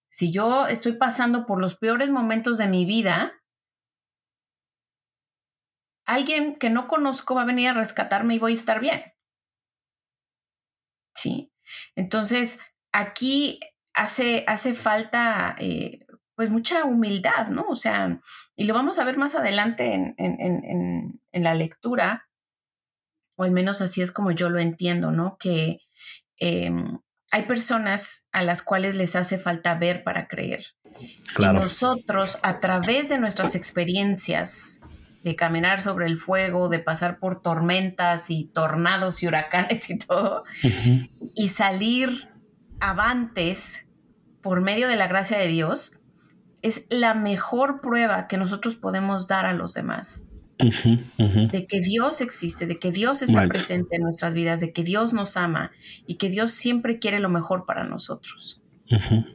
si yo estoy pasando por los peores momentos de mi vida, alguien que no conozco va a venir a rescatarme y voy a estar bien? Sí, entonces aquí hace, hace falta eh, pues mucha humildad, ¿no? O sea, y lo vamos a ver más adelante en, en, en, en la lectura, o al menos así es como yo lo entiendo, ¿no? Que eh, hay personas a las cuales les hace falta ver para creer. Claro. Y nosotros, a través de nuestras experiencias de caminar sobre el fuego, de pasar por tormentas y tornados y huracanes y todo, uh-huh. y salir avantes por medio de la gracia de Dios, es la mejor prueba que nosotros podemos dar a los demás. Uh-huh, uh-huh. De que Dios existe, de que Dios está right. presente en nuestras vidas, de que Dios nos ama y que Dios siempre quiere lo mejor para nosotros. Uh-huh.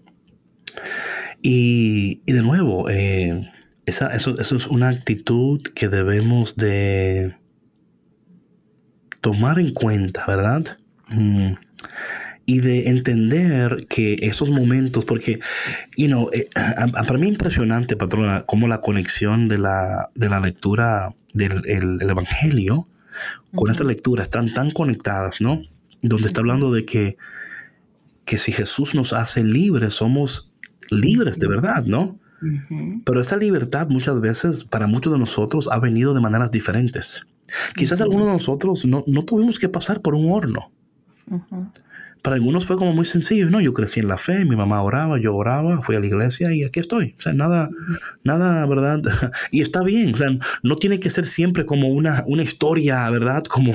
Y, y de nuevo, eh, esa, eso, eso es una actitud que debemos de tomar en cuenta, ¿verdad? Mm. Y de entender que esos momentos, porque, you know, eh, a, a, para mí es impresionante, patrona, cómo la conexión de la, de la lectura del el, el Evangelio con uh-huh. esta lectura están tan conectadas, ¿no? Donde uh-huh. está hablando de que, que si Jesús nos hace libres, somos libres de verdad, ¿no? Uh-huh. Pero esa libertad muchas veces, para muchos de nosotros, ha venido de maneras diferentes. Quizás uh-huh. algunos de nosotros no, no tuvimos que pasar por un horno. Uh-huh. Para algunos fue como muy sencillo, ¿no? Yo crecí en la fe, mi mamá oraba, yo oraba, fui a la iglesia y aquí estoy. O sea, nada, uh-huh. nada, ¿verdad? Y está bien, o sea, no tiene que ser siempre como una, una historia, ¿verdad? Como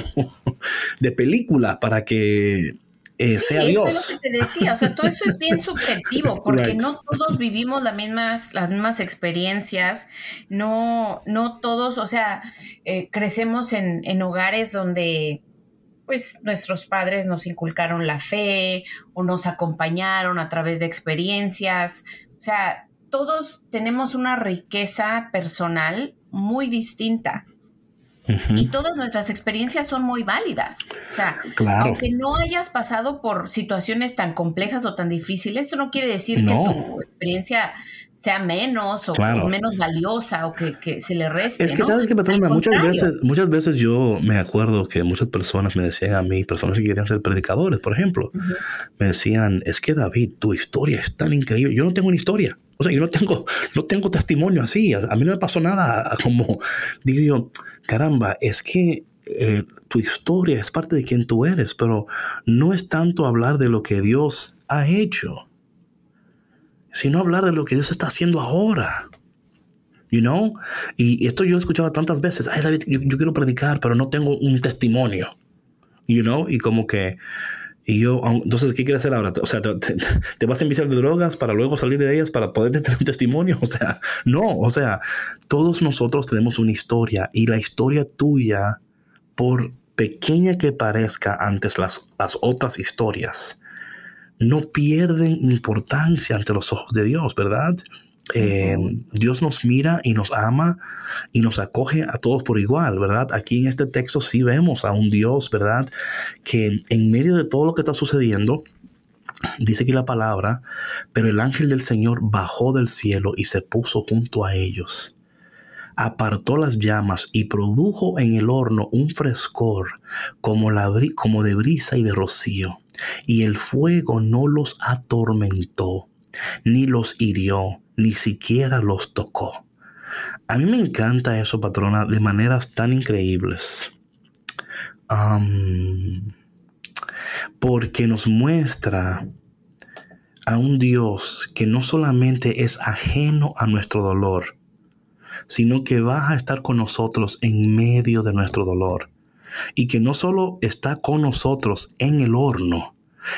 de película para que eh, sí, sea Dios. Sí, es lo que te decía, o sea, todo eso es bien subjetivo porque right. no todos vivimos las mismas, las mismas experiencias, no, no todos, o sea, eh, crecemos en, en hogares donde... pues nuestros padres nos inculcaron la fe o nos acompañaron a través de experiencias. O sea, todos tenemos una riqueza personal muy distinta. Uh-huh. Y todas nuestras experiencias son muy válidas. O sea, claro. aunque no hayas pasado por situaciones tan complejas o tan difíciles, eso no quiere decir no. que tu experiencia sea menos o claro. menos valiosa o que, que se le reste. Es que, ¿no? ¿Sabes qué, patrona? Muchas veces, muchas veces yo me acuerdo que muchas personas me decían a mí, personas que querían ser predicadores, por ejemplo, uh-huh. me decían, es que David, tu historia es tan increíble. Yo no tengo una historia. O sea, yo no tengo, no tengo testimonio así. A, a mí no me pasó nada. Como digo yo, caramba, es que eh, tu historia es parte de quien tú eres, pero no es tanto hablar de lo que Dios ha hecho, sino hablar de lo que Dios está haciendo ahora. You know? Y, y esto yo lo escuchaba tantas veces. Ay, David, yo, yo quiero predicar, pero no tengo un testimonio. You know? Y como que, y yo, entonces, ¿qué quieres hacer ahora? O sea, te, te, te vas a enviciar de drogas para luego salir de ellas para poder tener un testimonio. O sea, no. O sea, todos nosotros tenemos una historia y la historia tuya, por pequeña que parezca antes las, las otras historias, no pierden importancia ante los ojos de Dios, ¿verdad? Eh, Dios nos mira y nos ama y nos acoge a todos por igual, ¿verdad? Aquí en este texto sí vemos a un Dios, ¿verdad? Que en medio de todo lo que está sucediendo, dice aquí la palabra, pero el ángel del Señor bajó del cielo y se puso junto a ellos. Apartó las llamas y produjo en el horno un frescor como, la bri- como de brisa y de rocío. Y el fuego no los atormentó, ni los hirió, ni siquiera los tocó. A mí me encanta eso, patrona, de maneras tan increíbles. Um, porque nos muestra a un Dios que no solamente es ajeno a nuestro dolor, sino que va a estar con nosotros en medio de nuestro dolor. Y que no solo está con nosotros en el horno,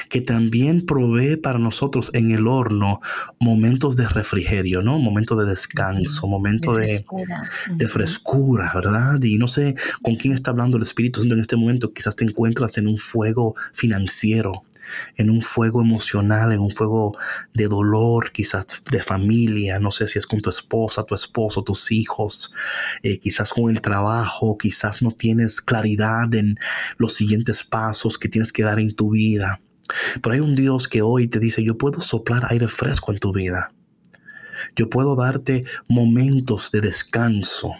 que también provee para nosotros en el horno momentos de refrigerio, ¿no? Momentos de descanso, momentos de, de frescura, de frescura, ¿verdad? Y no sé con quién está hablando el Espíritu Santo en este momento. Quizás te encuentras en un fuego financiero, en un fuego emocional, en un fuego de dolor, quizás de familia, no sé si es con tu esposa, tu esposo, tus hijos, eh, quizás con el trabajo, quizás no tienes claridad en los siguientes pasos que tienes que dar en tu vida. Pero hay un Dios que hoy te dice, yo puedo soplar aire fresco en tu vida. Yo puedo darte momentos de descanso.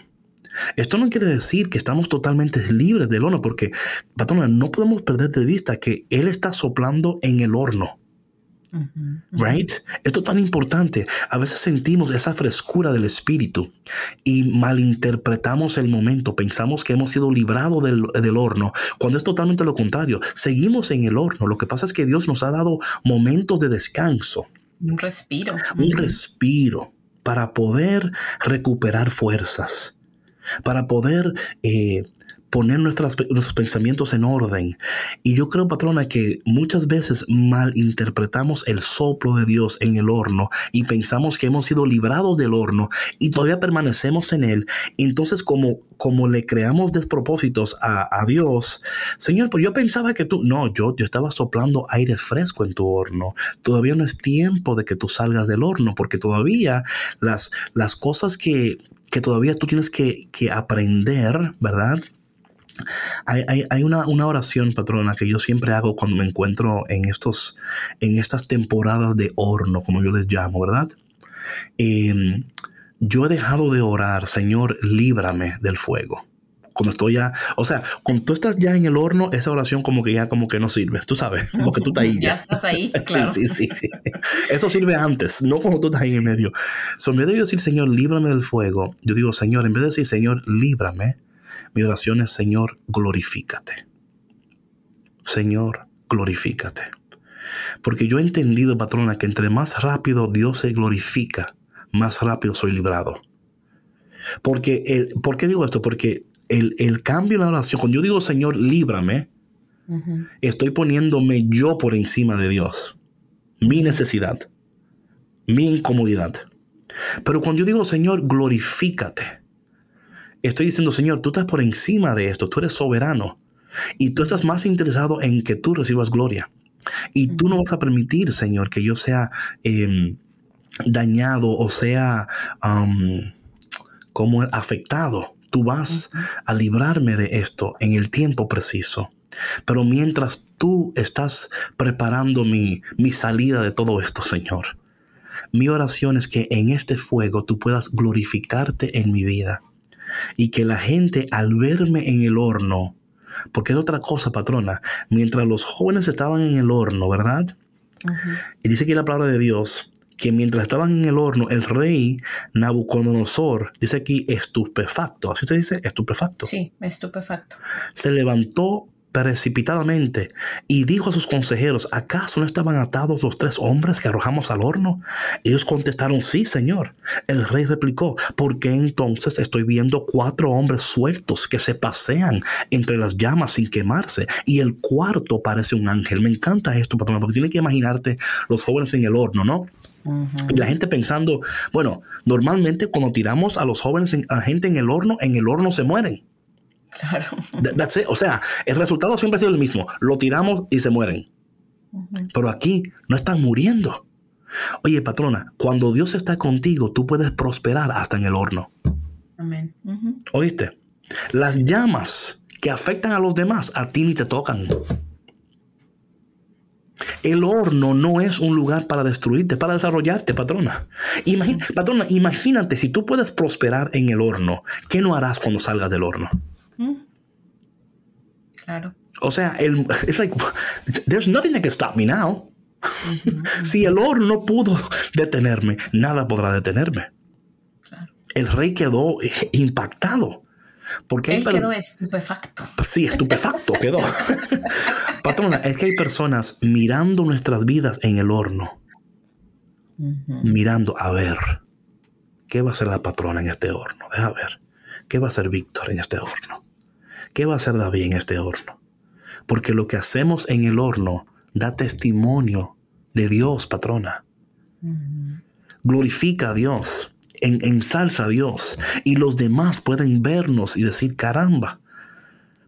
Esto no quiere decir que estamos totalmente libres del horno, porque, patrona, no podemos perder de vista que Él está soplando en el horno. Uh-huh, uh-huh. Right? Esto es tan importante. A veces sentimos esa frescura del Espíritu y malinterpretamos el momento. Pensamos que hemos sido librados del, del horno, cuando es totalmente lo contrario. Seguimos en el horno. Lo que pasa es que Dios nos ha dado momentos de descanso. Un respiro. Un uh-huh. respiro para poder recuperar fuerzas, para poder eh, poner nuestras, nuestros pensamientos en orden. Y yo creo, patrona, que muchas veces malinterpretamos el soplo de Dios en el horno y pensamos que hemos sido librados del horno y todavía permanecemos en él. Entonces, como, como le creamos despropósitos a, a Dios, Señor, pues yo pensaba que tú... No, yo, yo estaba soplando aire fresco en tu horno. Todavía no es tiempo de que tú salgas del horno, porque todavía las, las cosas que, que todavía tú tienes que, que aprender, ¿verdad? Hay, hay, hay una, una oración, patrona, que yo siempre hago cuando me encuentro en, estos, en estas temporadas de horno, como yo les llamo, ¿verdad? Eh, yo he dejado de orar, Señor, líbrame del fuego. Cuando estoy ya, o sea, cuando tú estás ya en el horno, esa oración como que ya como que no sirve, tú sabes, porque tú estás ahí. Ya, ya estás ahí, claro. Sí, sí, sí, sí. Eso sirve antes, no cuando tú estás ahí en el medio. So, en vez de yo decir, Señor, líbrame del fuego, yo digo, Señor, en vez de decir, Señor, líbrame, mi oración es, Señor, glorifícate. Señor, glorifícate. Porque yo he entendido, patrona, que entre más rápido Dios se glorifica, más rápido soy librado. Porque el, ¿por qué digo esto? Porque el, el cambio en la oración, cuando yo digo, Señor, líbrame, uh-huh, estoy poniéndome yo por encima de Dios. Mi necesidad, mi incomodidad. Pero cuando yo digo, Señor, glorifícate, estoy diciendo, Señor, tú estás por encima de esto, tú eres soberano y tú estás más interesado en que tú recibas gloria. Y tú no vas a permitir, Señor, que yo sea eh, dañado o sea um, como afectado. Tú vas a librarme de esto en el tiempo preciso. Pero mientras tú estás preparando mi, mi salida de todo esto, Señor, mi oración es que en este fuego tú puedas glorificarte en mi vida. Y que la gente al verme en el horno, porque es otra cosa, patrona, mientras los jóvenes estaban en el horno, ¿verdad? Uh-huh. Y dice aquí la palabra de Dios, que mientras estaban en el horno, el rey Nabucodonosor, dice aquí, estupefacto, ¿así se dice? Estupefacto. Sí, estupefacto. Se levantó precipitadamente y dijo a sus consejeros, ¿acaso no estaban atados los tres hombres que arrojamos al horno? Ellos contestaron, sí, señor. El rey replicó, ¿por qué entonces estoy viendo cuatro hombres sueltos que se pasean entre las llamas sin quemarse? Y el cuarto parece un ángel. Me encanta esto, patrón, porque tienes que imaginarte los jóvenes en el horno, ¿no? Uh-huh. Y la gente pensando, bueno, normalmente cuando tiramos a los jóvenes, en, a gente en el horno, en el horno se mueren. Claro. That's it. O sea, el resultado siempre ha sido el mismo. Lo tiramos y se mueren. Uh-huh. Pero aquí no están muriendo. Oye, patrona, cuando Dios está contigo, tú puedes prosperar hasta en el horno. Amén. Uh-huh. ¿Oíste? Las llamas que afectan a los demás, a ti ni te tocan. El horno no es un lugar para destruirte, para desarrollarte, patrona. Imagina, patrona, imagínate, si tú puedes prosperar en el horno, ¿qué no harás cuando salgas del horno? Claro. O sea, el, it's like, there's nothing that can stop me now. Uh-huh. Si el horno pudo detenerme, nada podrá detenerme. Claro. El rey quedó impactado. Porque él per... quedó estupefacto. Sí, estupefacto quedó. Patrona, es que hay personas mirando nuestras vidas en el horno. Uh-huh. Mirando, a ver, ¿qué va a hacer la patrona en este horno? Deja ver. ¿Qué va a hacer Víctor en este horno? ¿Qué va a hacer David en este horno? Porque lo que hacemos en el horno da testimonio de Dios, patrona. Uh-huh. Glorifica a Dios, en, ensalza a Dios, y los demás pueden vernos y decir, caramba,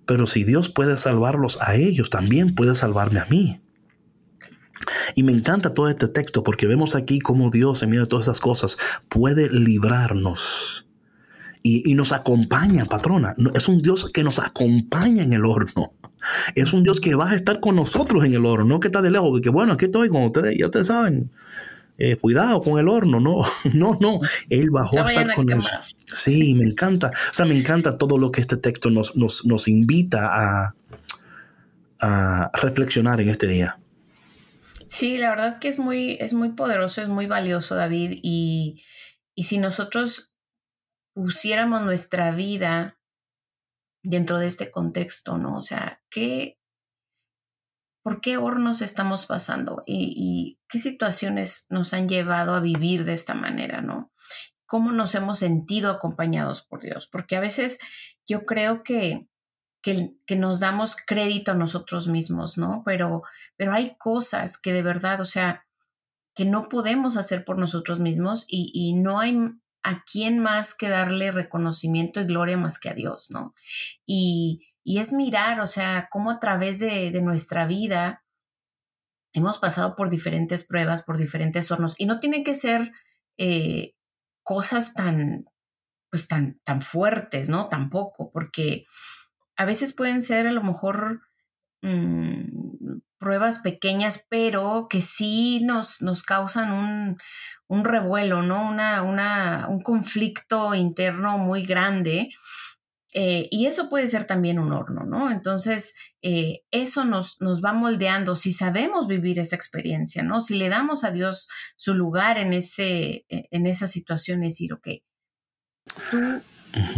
pero si Dios puede salvarlos a ellos, también puede salvarme a mí. Y me encanta todo este texto porque vemos aquí cómo Dios, en medio de todas esas cosas, puede librarnos. Y, y nos acompaña, patrona. Es un Dios que nos acompaña en el horno. Es un Dios que va a estar con nosotros en el horno, no que está de lejos, porque bueno, aquí estoy con ustedes, ya ustedes saben. Eh, cuidado con el horno, no, no, no. Él bajó a estar con eso. Sí, me encanta. O sea, me encanta todo lo que este texto nos, nos, nos invita a, a reflexionar en este día. Sí, la verdad que es muy, es muy poderoso, es muy valioso, David. Y, y si nosotros pusiéramos nuestra vida dentro de este contexto, ¿no? O sea, ¿qué, ¿por qué hornos estamos pasando? Y, y qué situaciones nos han llevado a vivir de esta manera, ¿no? ¿Cómo nos hemos sentido acompañados por Dios? Porque a veces yo creo que que, que nos damos crédito a nosotros mismos, ¿no? Pero, pero hay cosas que de verdad, o sea, que no podemos hacer por nosotros mismos y, y no hay a quién más que darle reconocimiento y gloria más que a Dios, ¿no? Y, y es mirar, o sea, cómo a través de, de nuestra vida hemos pasado por diferentes pruebas, por diferentes hornos, y no tienen que ser eh, cosas tan, pues tan, tan fuertes, ¿no? Tampoco, porque a veces pueden ser a lo mejor mmm, pruebas pequeñas, pero que sí nos, nos causan un, un revuelo, ¿no? Una, una, un conflicto interno muy grande. Eh, y eso puede ser también un horno, ¿no? Entonces, eh, eso nos, nos va moldeando si sabemos vivir esa experiencia, ¿no? Si le damos a Dios su lugar en, ese, en esa situación, es decir, ok, tú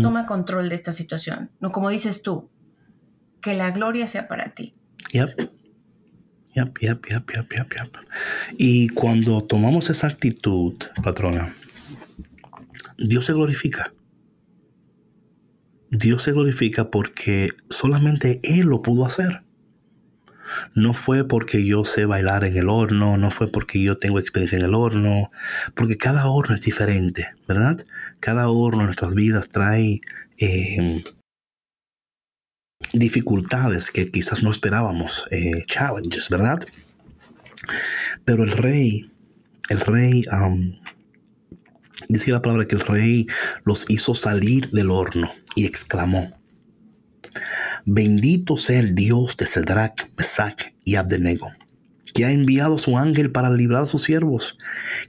toma control de esta situación, ¿no? Como dices tú, que la gloria sea para ti. Yep. Yep, yep, yep, yep, yep, yep. Y cuando tomamos esa actitud, patrona, Dios se glorifica. Dios se glorifica porque solamente Él lo pudo hacer. No fue porque yo sé bailar en el horno, no fue porque yo tengo experiencia en el horno, porque cada horno es diferente, ¿verdad? Cada horno en nuestras vidas trae eh, dificultades que quizás no esperábamos, eh, challenges, ¿verdad? Pero el rey, el rey, um, dice la palabra que el rey los hizo salir del horno. Y exclamó, bendito sea el Dios de Sidrac, Mesac y Abdenego, que ha enviado a su ángel para librar a sus siervos,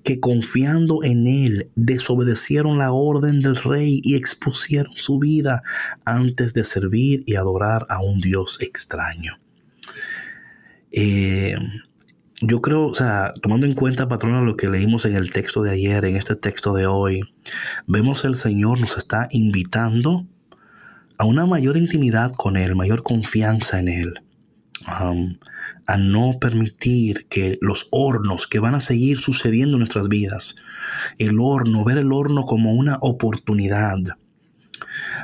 que confiando en él desobedecieron la orden del rey y expusieron su vida antes de servir y adorar a un Dios extraño. Eh, yo creo, o sea, tomando en cuenta, patrona, lo que leímos en el texto de ayer, en este texto de hoy, vemos el Señor nos está invitando a una mayor intimidad con Él, mayor confianza en Él, um, a no permitir que los hornos que van a seguir sucediendo en nuestras vidas, el horno, ver el horno como una oportunidad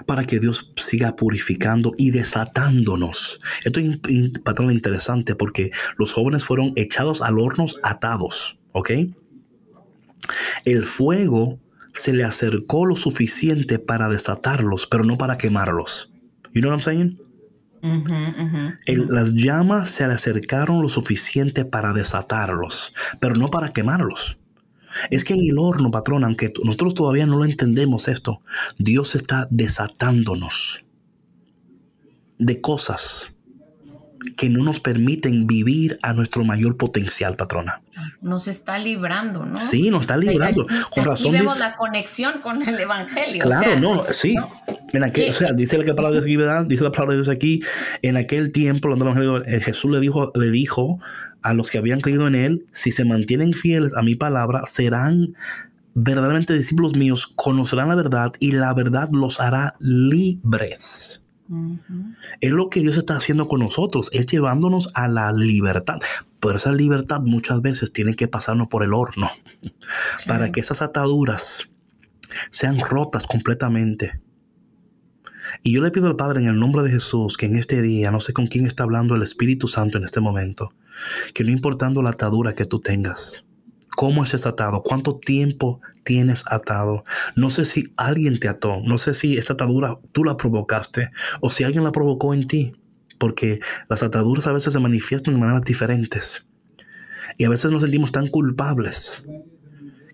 para que Dios siga purificando y desatándonos. Esto es un patrón interesante porque los jóvenes fueron echados al horno atados, ¿ok? El fuego se le acercó lo suficiente para desatarlos, pero no para quemarlos. You know what I'm saying? Uh-huh, uh-huh. El, las llamas se le acercaron lo suficiente para desatarlos, pero no para quemarlos. Es que en el horno, patrón, aunque nosotros todavía no lo entendemos esto, Dios está desatándonos de cosas que no nos permiten vivir a nuestro mayor potencial, patrona. Nos está librando, ¿no? Sí, nos está librando. Aquí, con razón, aquí vemos dice, la conexión con el evangelio. Claro, o sea, no, sí. ¿No? En aquel, o sea, dice la palabra de Dios, dice la palabra de Dios aquí. En aquel tiempo, Jesús le dijo, le dijo a los que habían creído en él, si se mantienen fieles a mi palabra, serán verdaderamente discípulos míos, conocerán la verdad y la verdad los hará libres. Uh-huh. Es lo que Dios está haciendo con nosotros, es llevándonos a la libertad, pero esa libertad muchas veces tiene que pasarnos por el horno, okay, para que esas ataduras sean rotas completamente. Y yo le pido al Padre en el nombre de Jesús que en este día, no sé con quién está hablando el Espíritu Santo en este momento, que no importando la atadura que tú tengas, ¿cómo es atado? ¿Cuánto tiempo tienes atado? No sé si alguien te ató. No sé si esa atadura tú la provocaste o si alguien la provocó en ti. Porque las ataduras a veces se manifiestan de maneras diferentes. Y a veces nos sentimos tan culpables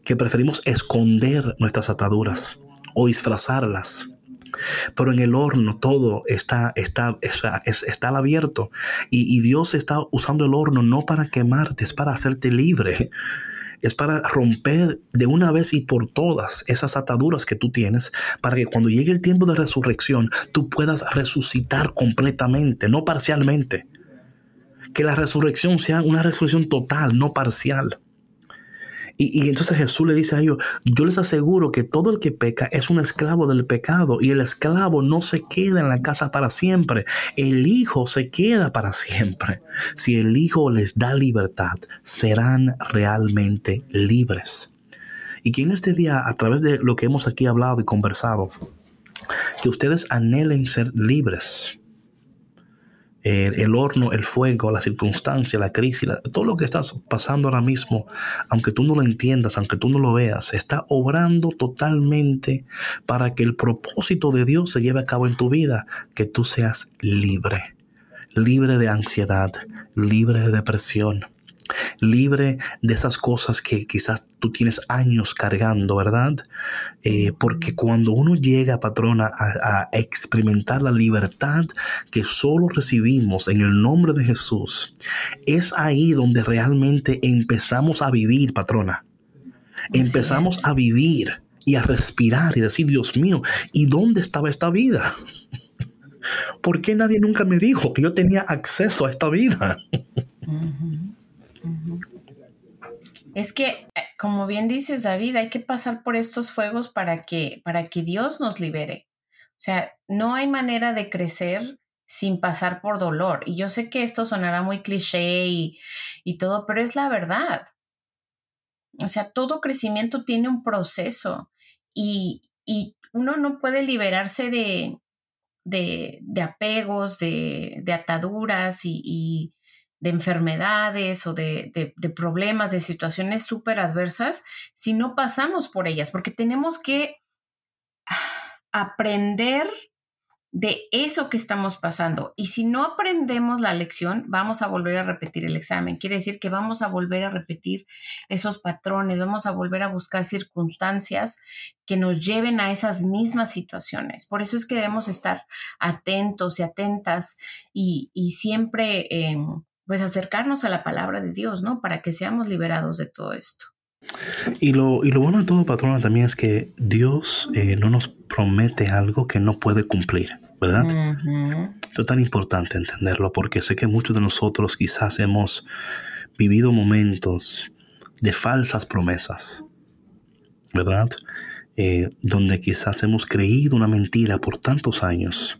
que preferimos esconder nuestras ataduras o disfrazarlas. Pero en el horno todo está, está, está, está abierto. Y, y Dios está usando el horno no para quemarte, es para hacerte libre. Es para romper de una vez y por todas esas ataduras que tú tienes para que cuando llegue el tiempo de resurrección, tú puedas resucitar completamente, no parcialmente. Que la resurrección sea una resurrección total, no parcial. Y, y entonces Jesús le dice a ellos, yo les aseguro que todo el que peca es un esclavo del pecado y el esclavo no se queda en la casa para siempre. El Hijo se queda para siempre. Si el Hijo les da libertad, serán realmente libres. Y que en este día, a través de lo que hemos aquí hablado y conversado, que ustedes anhelen ser libres. el, el horno, el fuego, la circunstancia, la crisis, la, todo lo que estás pasando ahora mismo, aunque tú no lo entiendas, aunque tú no lo veas, está obrando totalmente para que el propósito de Dios se lleve a cabo en tu vida, que tú seas libre, libre de ansiedad, libre de depresión, libre de esas cosas que quizás tú tienes años cargando, ¿verdad? Eh, porque cuando uno llega, patrona, a, a experimentar la libertad que solo recibimos en el nombre de Jesús, es ahí donde realmente empezamos a vivir, patrona. Empezamos a vivir y a respirar y decir, Dios mío, ¿y dónde estaba esta vida? ¿Por qué nadie nunca me dijo que yo tenía acceso a esta vida? Uh-huh. Uh-huh. Es que, como bien dices, David, hay que pasar por estos fuegos para que, para que Dios nos libere. O sea, no hay manera de crecer sin pasar por dolor. Y yo sé que esto sonará muy cliché y, y todo, pero es la verdad. O sea, todo crecimiento tiene un proceso y, y uno no puede liberarse de, de, de apegos, de, de ataduras y... y de enfermedades o de, de, de problemas, de situaciones súper adversas, si no pasamos por ellas, porque tenemos que aprender de eso que estamos pasando. Y si no aprendemos la lección, vamos a volver a repetir el examen. Quiere decir que vamos a volver a repetir esos patrones, vamos a volver a buscar circunstancias que nos lleven a esas mismas situaciones. Por eso es que debemos estar atentos y atentas y, y siempre... Eh, pues acercarnos a la palabra de Dios, ¿no? Para que seamos liberados de todo esto. Y lo, y lo bueno de todo, patrona, también es que Dios eh, no nos promete algo que no puede cumplir, ¿verdad? Uh-huh. Esto es tan importante entenderlo, porque sé que muchos de nosotros quizás hemos vivido momentos de falsas promesas, ¿verdad? Eh, donde quizás hemos creído una mentira por tantos años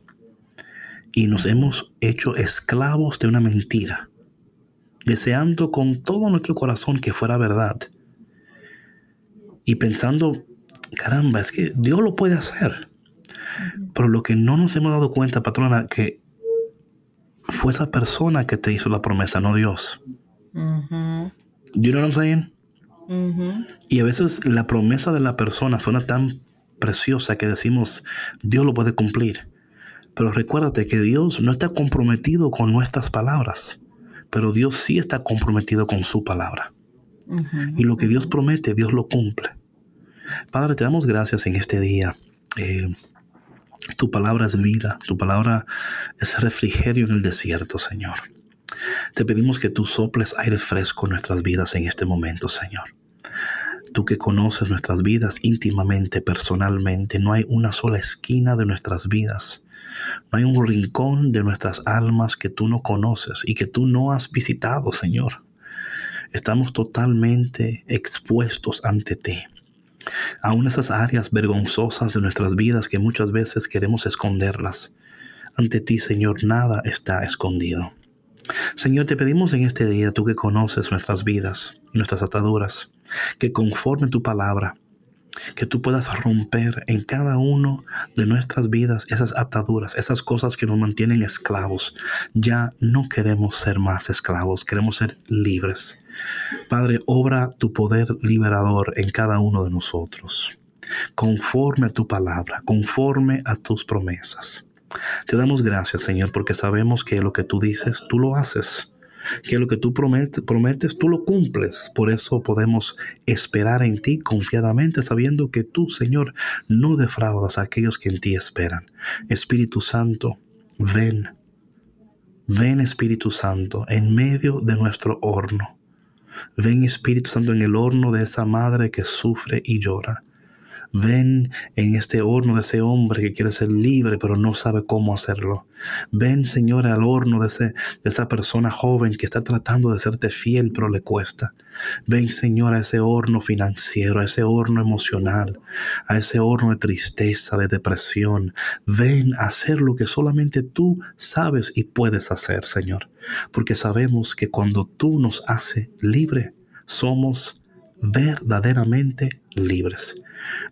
y nos hemos hecho esclavos de una mentira, deseando con todo nuestro corazón que fuera verdad y pensando, caramba, es que Dios lo puede hacer. Pero lo que no nos hemos dado cuenta, patrona, que fue esa persona que te hizo la promesa, no Dios. Uh-huh. You know what I'm saying? Uh-huh. Y a veces la promesa de la persona suena tan preciosa que decimos, Dios lo puede cumplir. Pero recuérdate que Dios no está comprometido con nuestras palabras, pero Dios sí está comprometido con su palabra. Uh-huh. Y lo que Dios promete, Dios lo cumple. Padre, te damos gracias en este día. Eh, tu palabra es vida. Tu palabra es refrigerio en el desierto, Señor. Te pedimos que tú soples aire fresco en nuestras vidas en este momento, Señor. Tú que conoces nuestras vidas íntimamente, personalmente, no hay una sola esquina de nuestras vidas. No hay un rincón de nuestras almas que tú no conoces y que tú no has visitado, Señor. Estamos totalmente expuestos ante ti. Aún esas áreas vergonzosas de nuestras vidas que muchas veces queremos esconderlas. Ante ti, Señor, nada está escondido. Señor, te pedimos en este día, tú que conoces nuestras vidas, nuestras ataduras, que conforme tu palabra, que tú puedas romper en cada uno de nuestras vidas esas ataduras, esas cosas que nos mantienen esclavos. Ya no queremos ser más esclavos, queremos ser libres. Padre, obra tu poder liberador en cada uno de nosotros, conforme a tu palabra, conforme a tus promesas. Te damos gracias, Señor, porque sabemos que lo que tú dices, tú lo haces. Que lo que tú prometes, prometes, tú lo cumples. Por eso podemos esperar en ti confiadamente, sabiendo que tú, Señor, no defraudas a aquellos que en ti esperan. Espíritu Santo, ven. Ven, Espíritu Santo, en medio de nuestro horno. Ven, Espíritu Santo, en el horno de esa madre que sufre y llora. Ven en este horno de ese hombre que quiere ser libre, pero no sabe cómo hacerlo. Ven, Señor, al horno de, ese, de esa persona joven que está tratando de serte fiel, pero le cuesta. Ven, Señor, a ese horno financiero, a ese horno emocional, a ese horno de tristeza, de depresión. Ven a hacer lo que solamente tú sabes y puedes hacer, Señor. Porque sabemos que cuando tú nos haces libre, somos verdaderamente libres.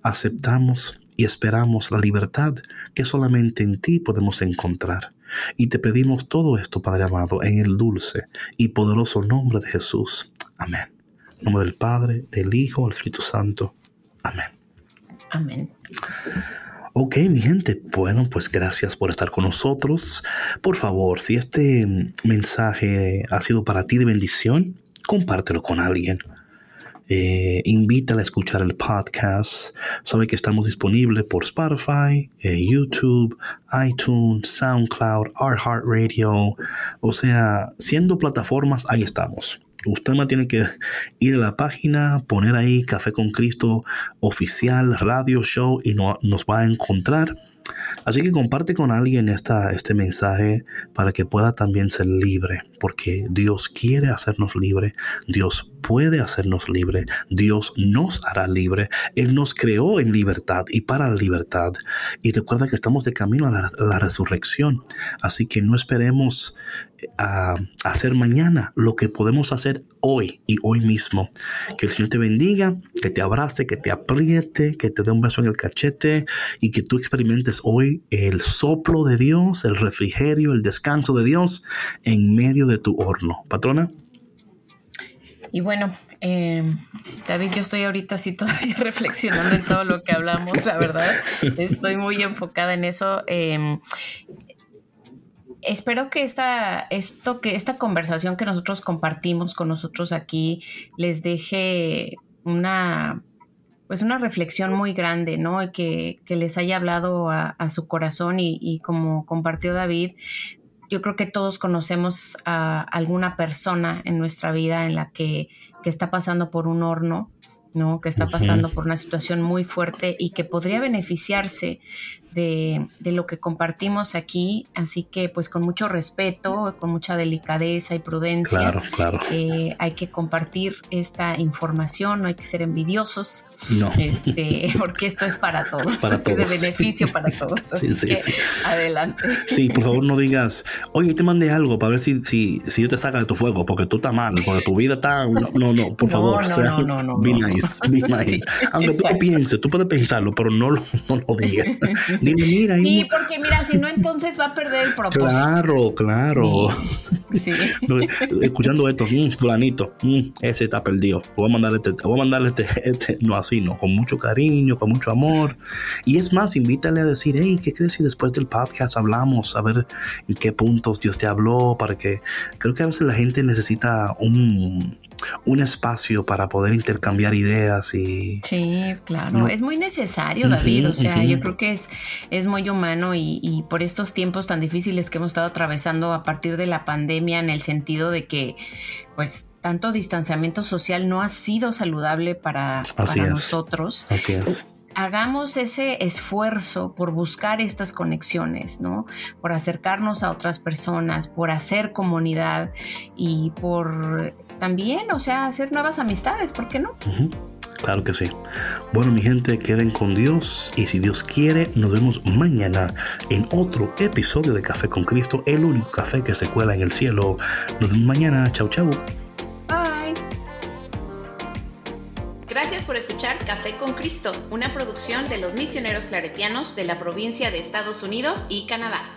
Aceptamos y esperamos la libertad que solamente en ti podemos encontrar. Y te pedimos todo esto, Padre amado, en el dulce y poderoso nombre de Jesús. Amén. En nombre del Padre, del Hijo, del Espíritu Santo. Amén. Amén. Ok, mi gente, bueno, pues gracias por estar con nosotros. Por favor, si este mensaje ha sido para ti de bendición, compártelo con alguien. Eh, invítale a escuchar el podcast. Sabe que estamos disponibles por Spotify, eh, YouTube, iTunes, SoundCloud, iHeartRadio. O sea, siendo plataformas, ahí estamos. Usted más tiene que ir a la página, poner ahí Café con Cristo Oficial Radio Show y no, nos va a encontrar. Así que comparte con alguien esta, este mensaje para que pueda también ser libre, porque Dios quiere hacernos libre, Dios puede hacernos libre, Dios nos hará libre. Él nos creó en libertad y para la libertad. Y recuerda que estamos de camino a la, a la resurrección, así que no esperemos a, a hacer mañana lo que podemos hacer hoy y hoy mismo. Que el Señor te bendiga, que te abrace, que te apriete, que te dé un beso en el cachete y que tú experimentes hoy el soplo de Dios, el refrigerio, el descanso de Dios en medio de tu horno. Patrona. Y bueno, eh, David, yo estoy ahorita así todavía reflexionando en todo lo que hablamos, la verdad. Estoy muy enfocada en eso. Eh, Espero que esta, esto, que esta conversación que nosotros compartimos con nosotros aquí les deje una, pues una reflexión muy grande, ¿no? Y que, que les haya hablado a, a su corazón y, y como compartió David, yo creo que todos conocemos a alguna persona en nuestra vida en la que, que está pasando por un horno, ¿no? Que está pasando por una situación muy fuerte y que podría beneficiarse de, de lo que compartimos aquí. Así que, pues, con mucho respeto, con mucha delicadeza y prudencia, claro, claro. Eh, hay que compartir esta información, no hay que ser envidiosos, no. este, porque esto es para todos, para todos. Es de beneficio para todos. Así sí, sí, que, sí. Adelante. Sí, por favor, no digas, oye, te mandé algo para ver si, si, si yo te saca de tu fuego, porque tú estás mal, porque tu vida está... No, no, no por no, favor, no, sea, no, no, no, be no. nice. Be nice. Aunque tú lo pienses, tú puedes pensarlo, pero no lo, no lo digas. Dime, mira. Sí, y... porque mira, si no, entonces va a perder el propósito. Claro, claro. Sí. Escuchando esto, mmm, fulanito, mmm, ese está perdido. Voy a mandarle este, voy a mandarle este, este, no así, no, con mucho cariño, con mucho amor. Y es más, invítale a decir, hey, ¿qué crees si después del podcast hablamos? A ver en qué puntos Dios te habló, para que creo que a veces la gente necesita un... un espacio para poder intercambiar ideas y... Sí, claro. ¿No? Es muy necesario, David. Uh-huh, o sea, uh-huh. yo creo que es, es muy humano y, y por estos tiempos tan difíciles que hemos estado atravesando a partir de la pandemia, en el sentido de que, pues, tanto distanciamiento social no ha sido saludable para, para nosotros. Así es. Hagamos ese esfuerzo por buscar estas conexiones, ¿no? Por acercarnos a otras personas, por hacer comunidad y por... también, o sea, hacer nuevas amistades, ¿por qué no? Uh-huh. Claro que sí. Bueno, mi gente, queden con Dios y si Dios quiere, nos vemos mañana en otro episodio de Café con Cristo, el único café que se cuela en el cielo. Nos vemos mañana. Chau, chau. Bye. Gracias por escuchar Café con Cristo, una producción de los misioneros claretianos de la provincia de Estados Unidos y Canadá.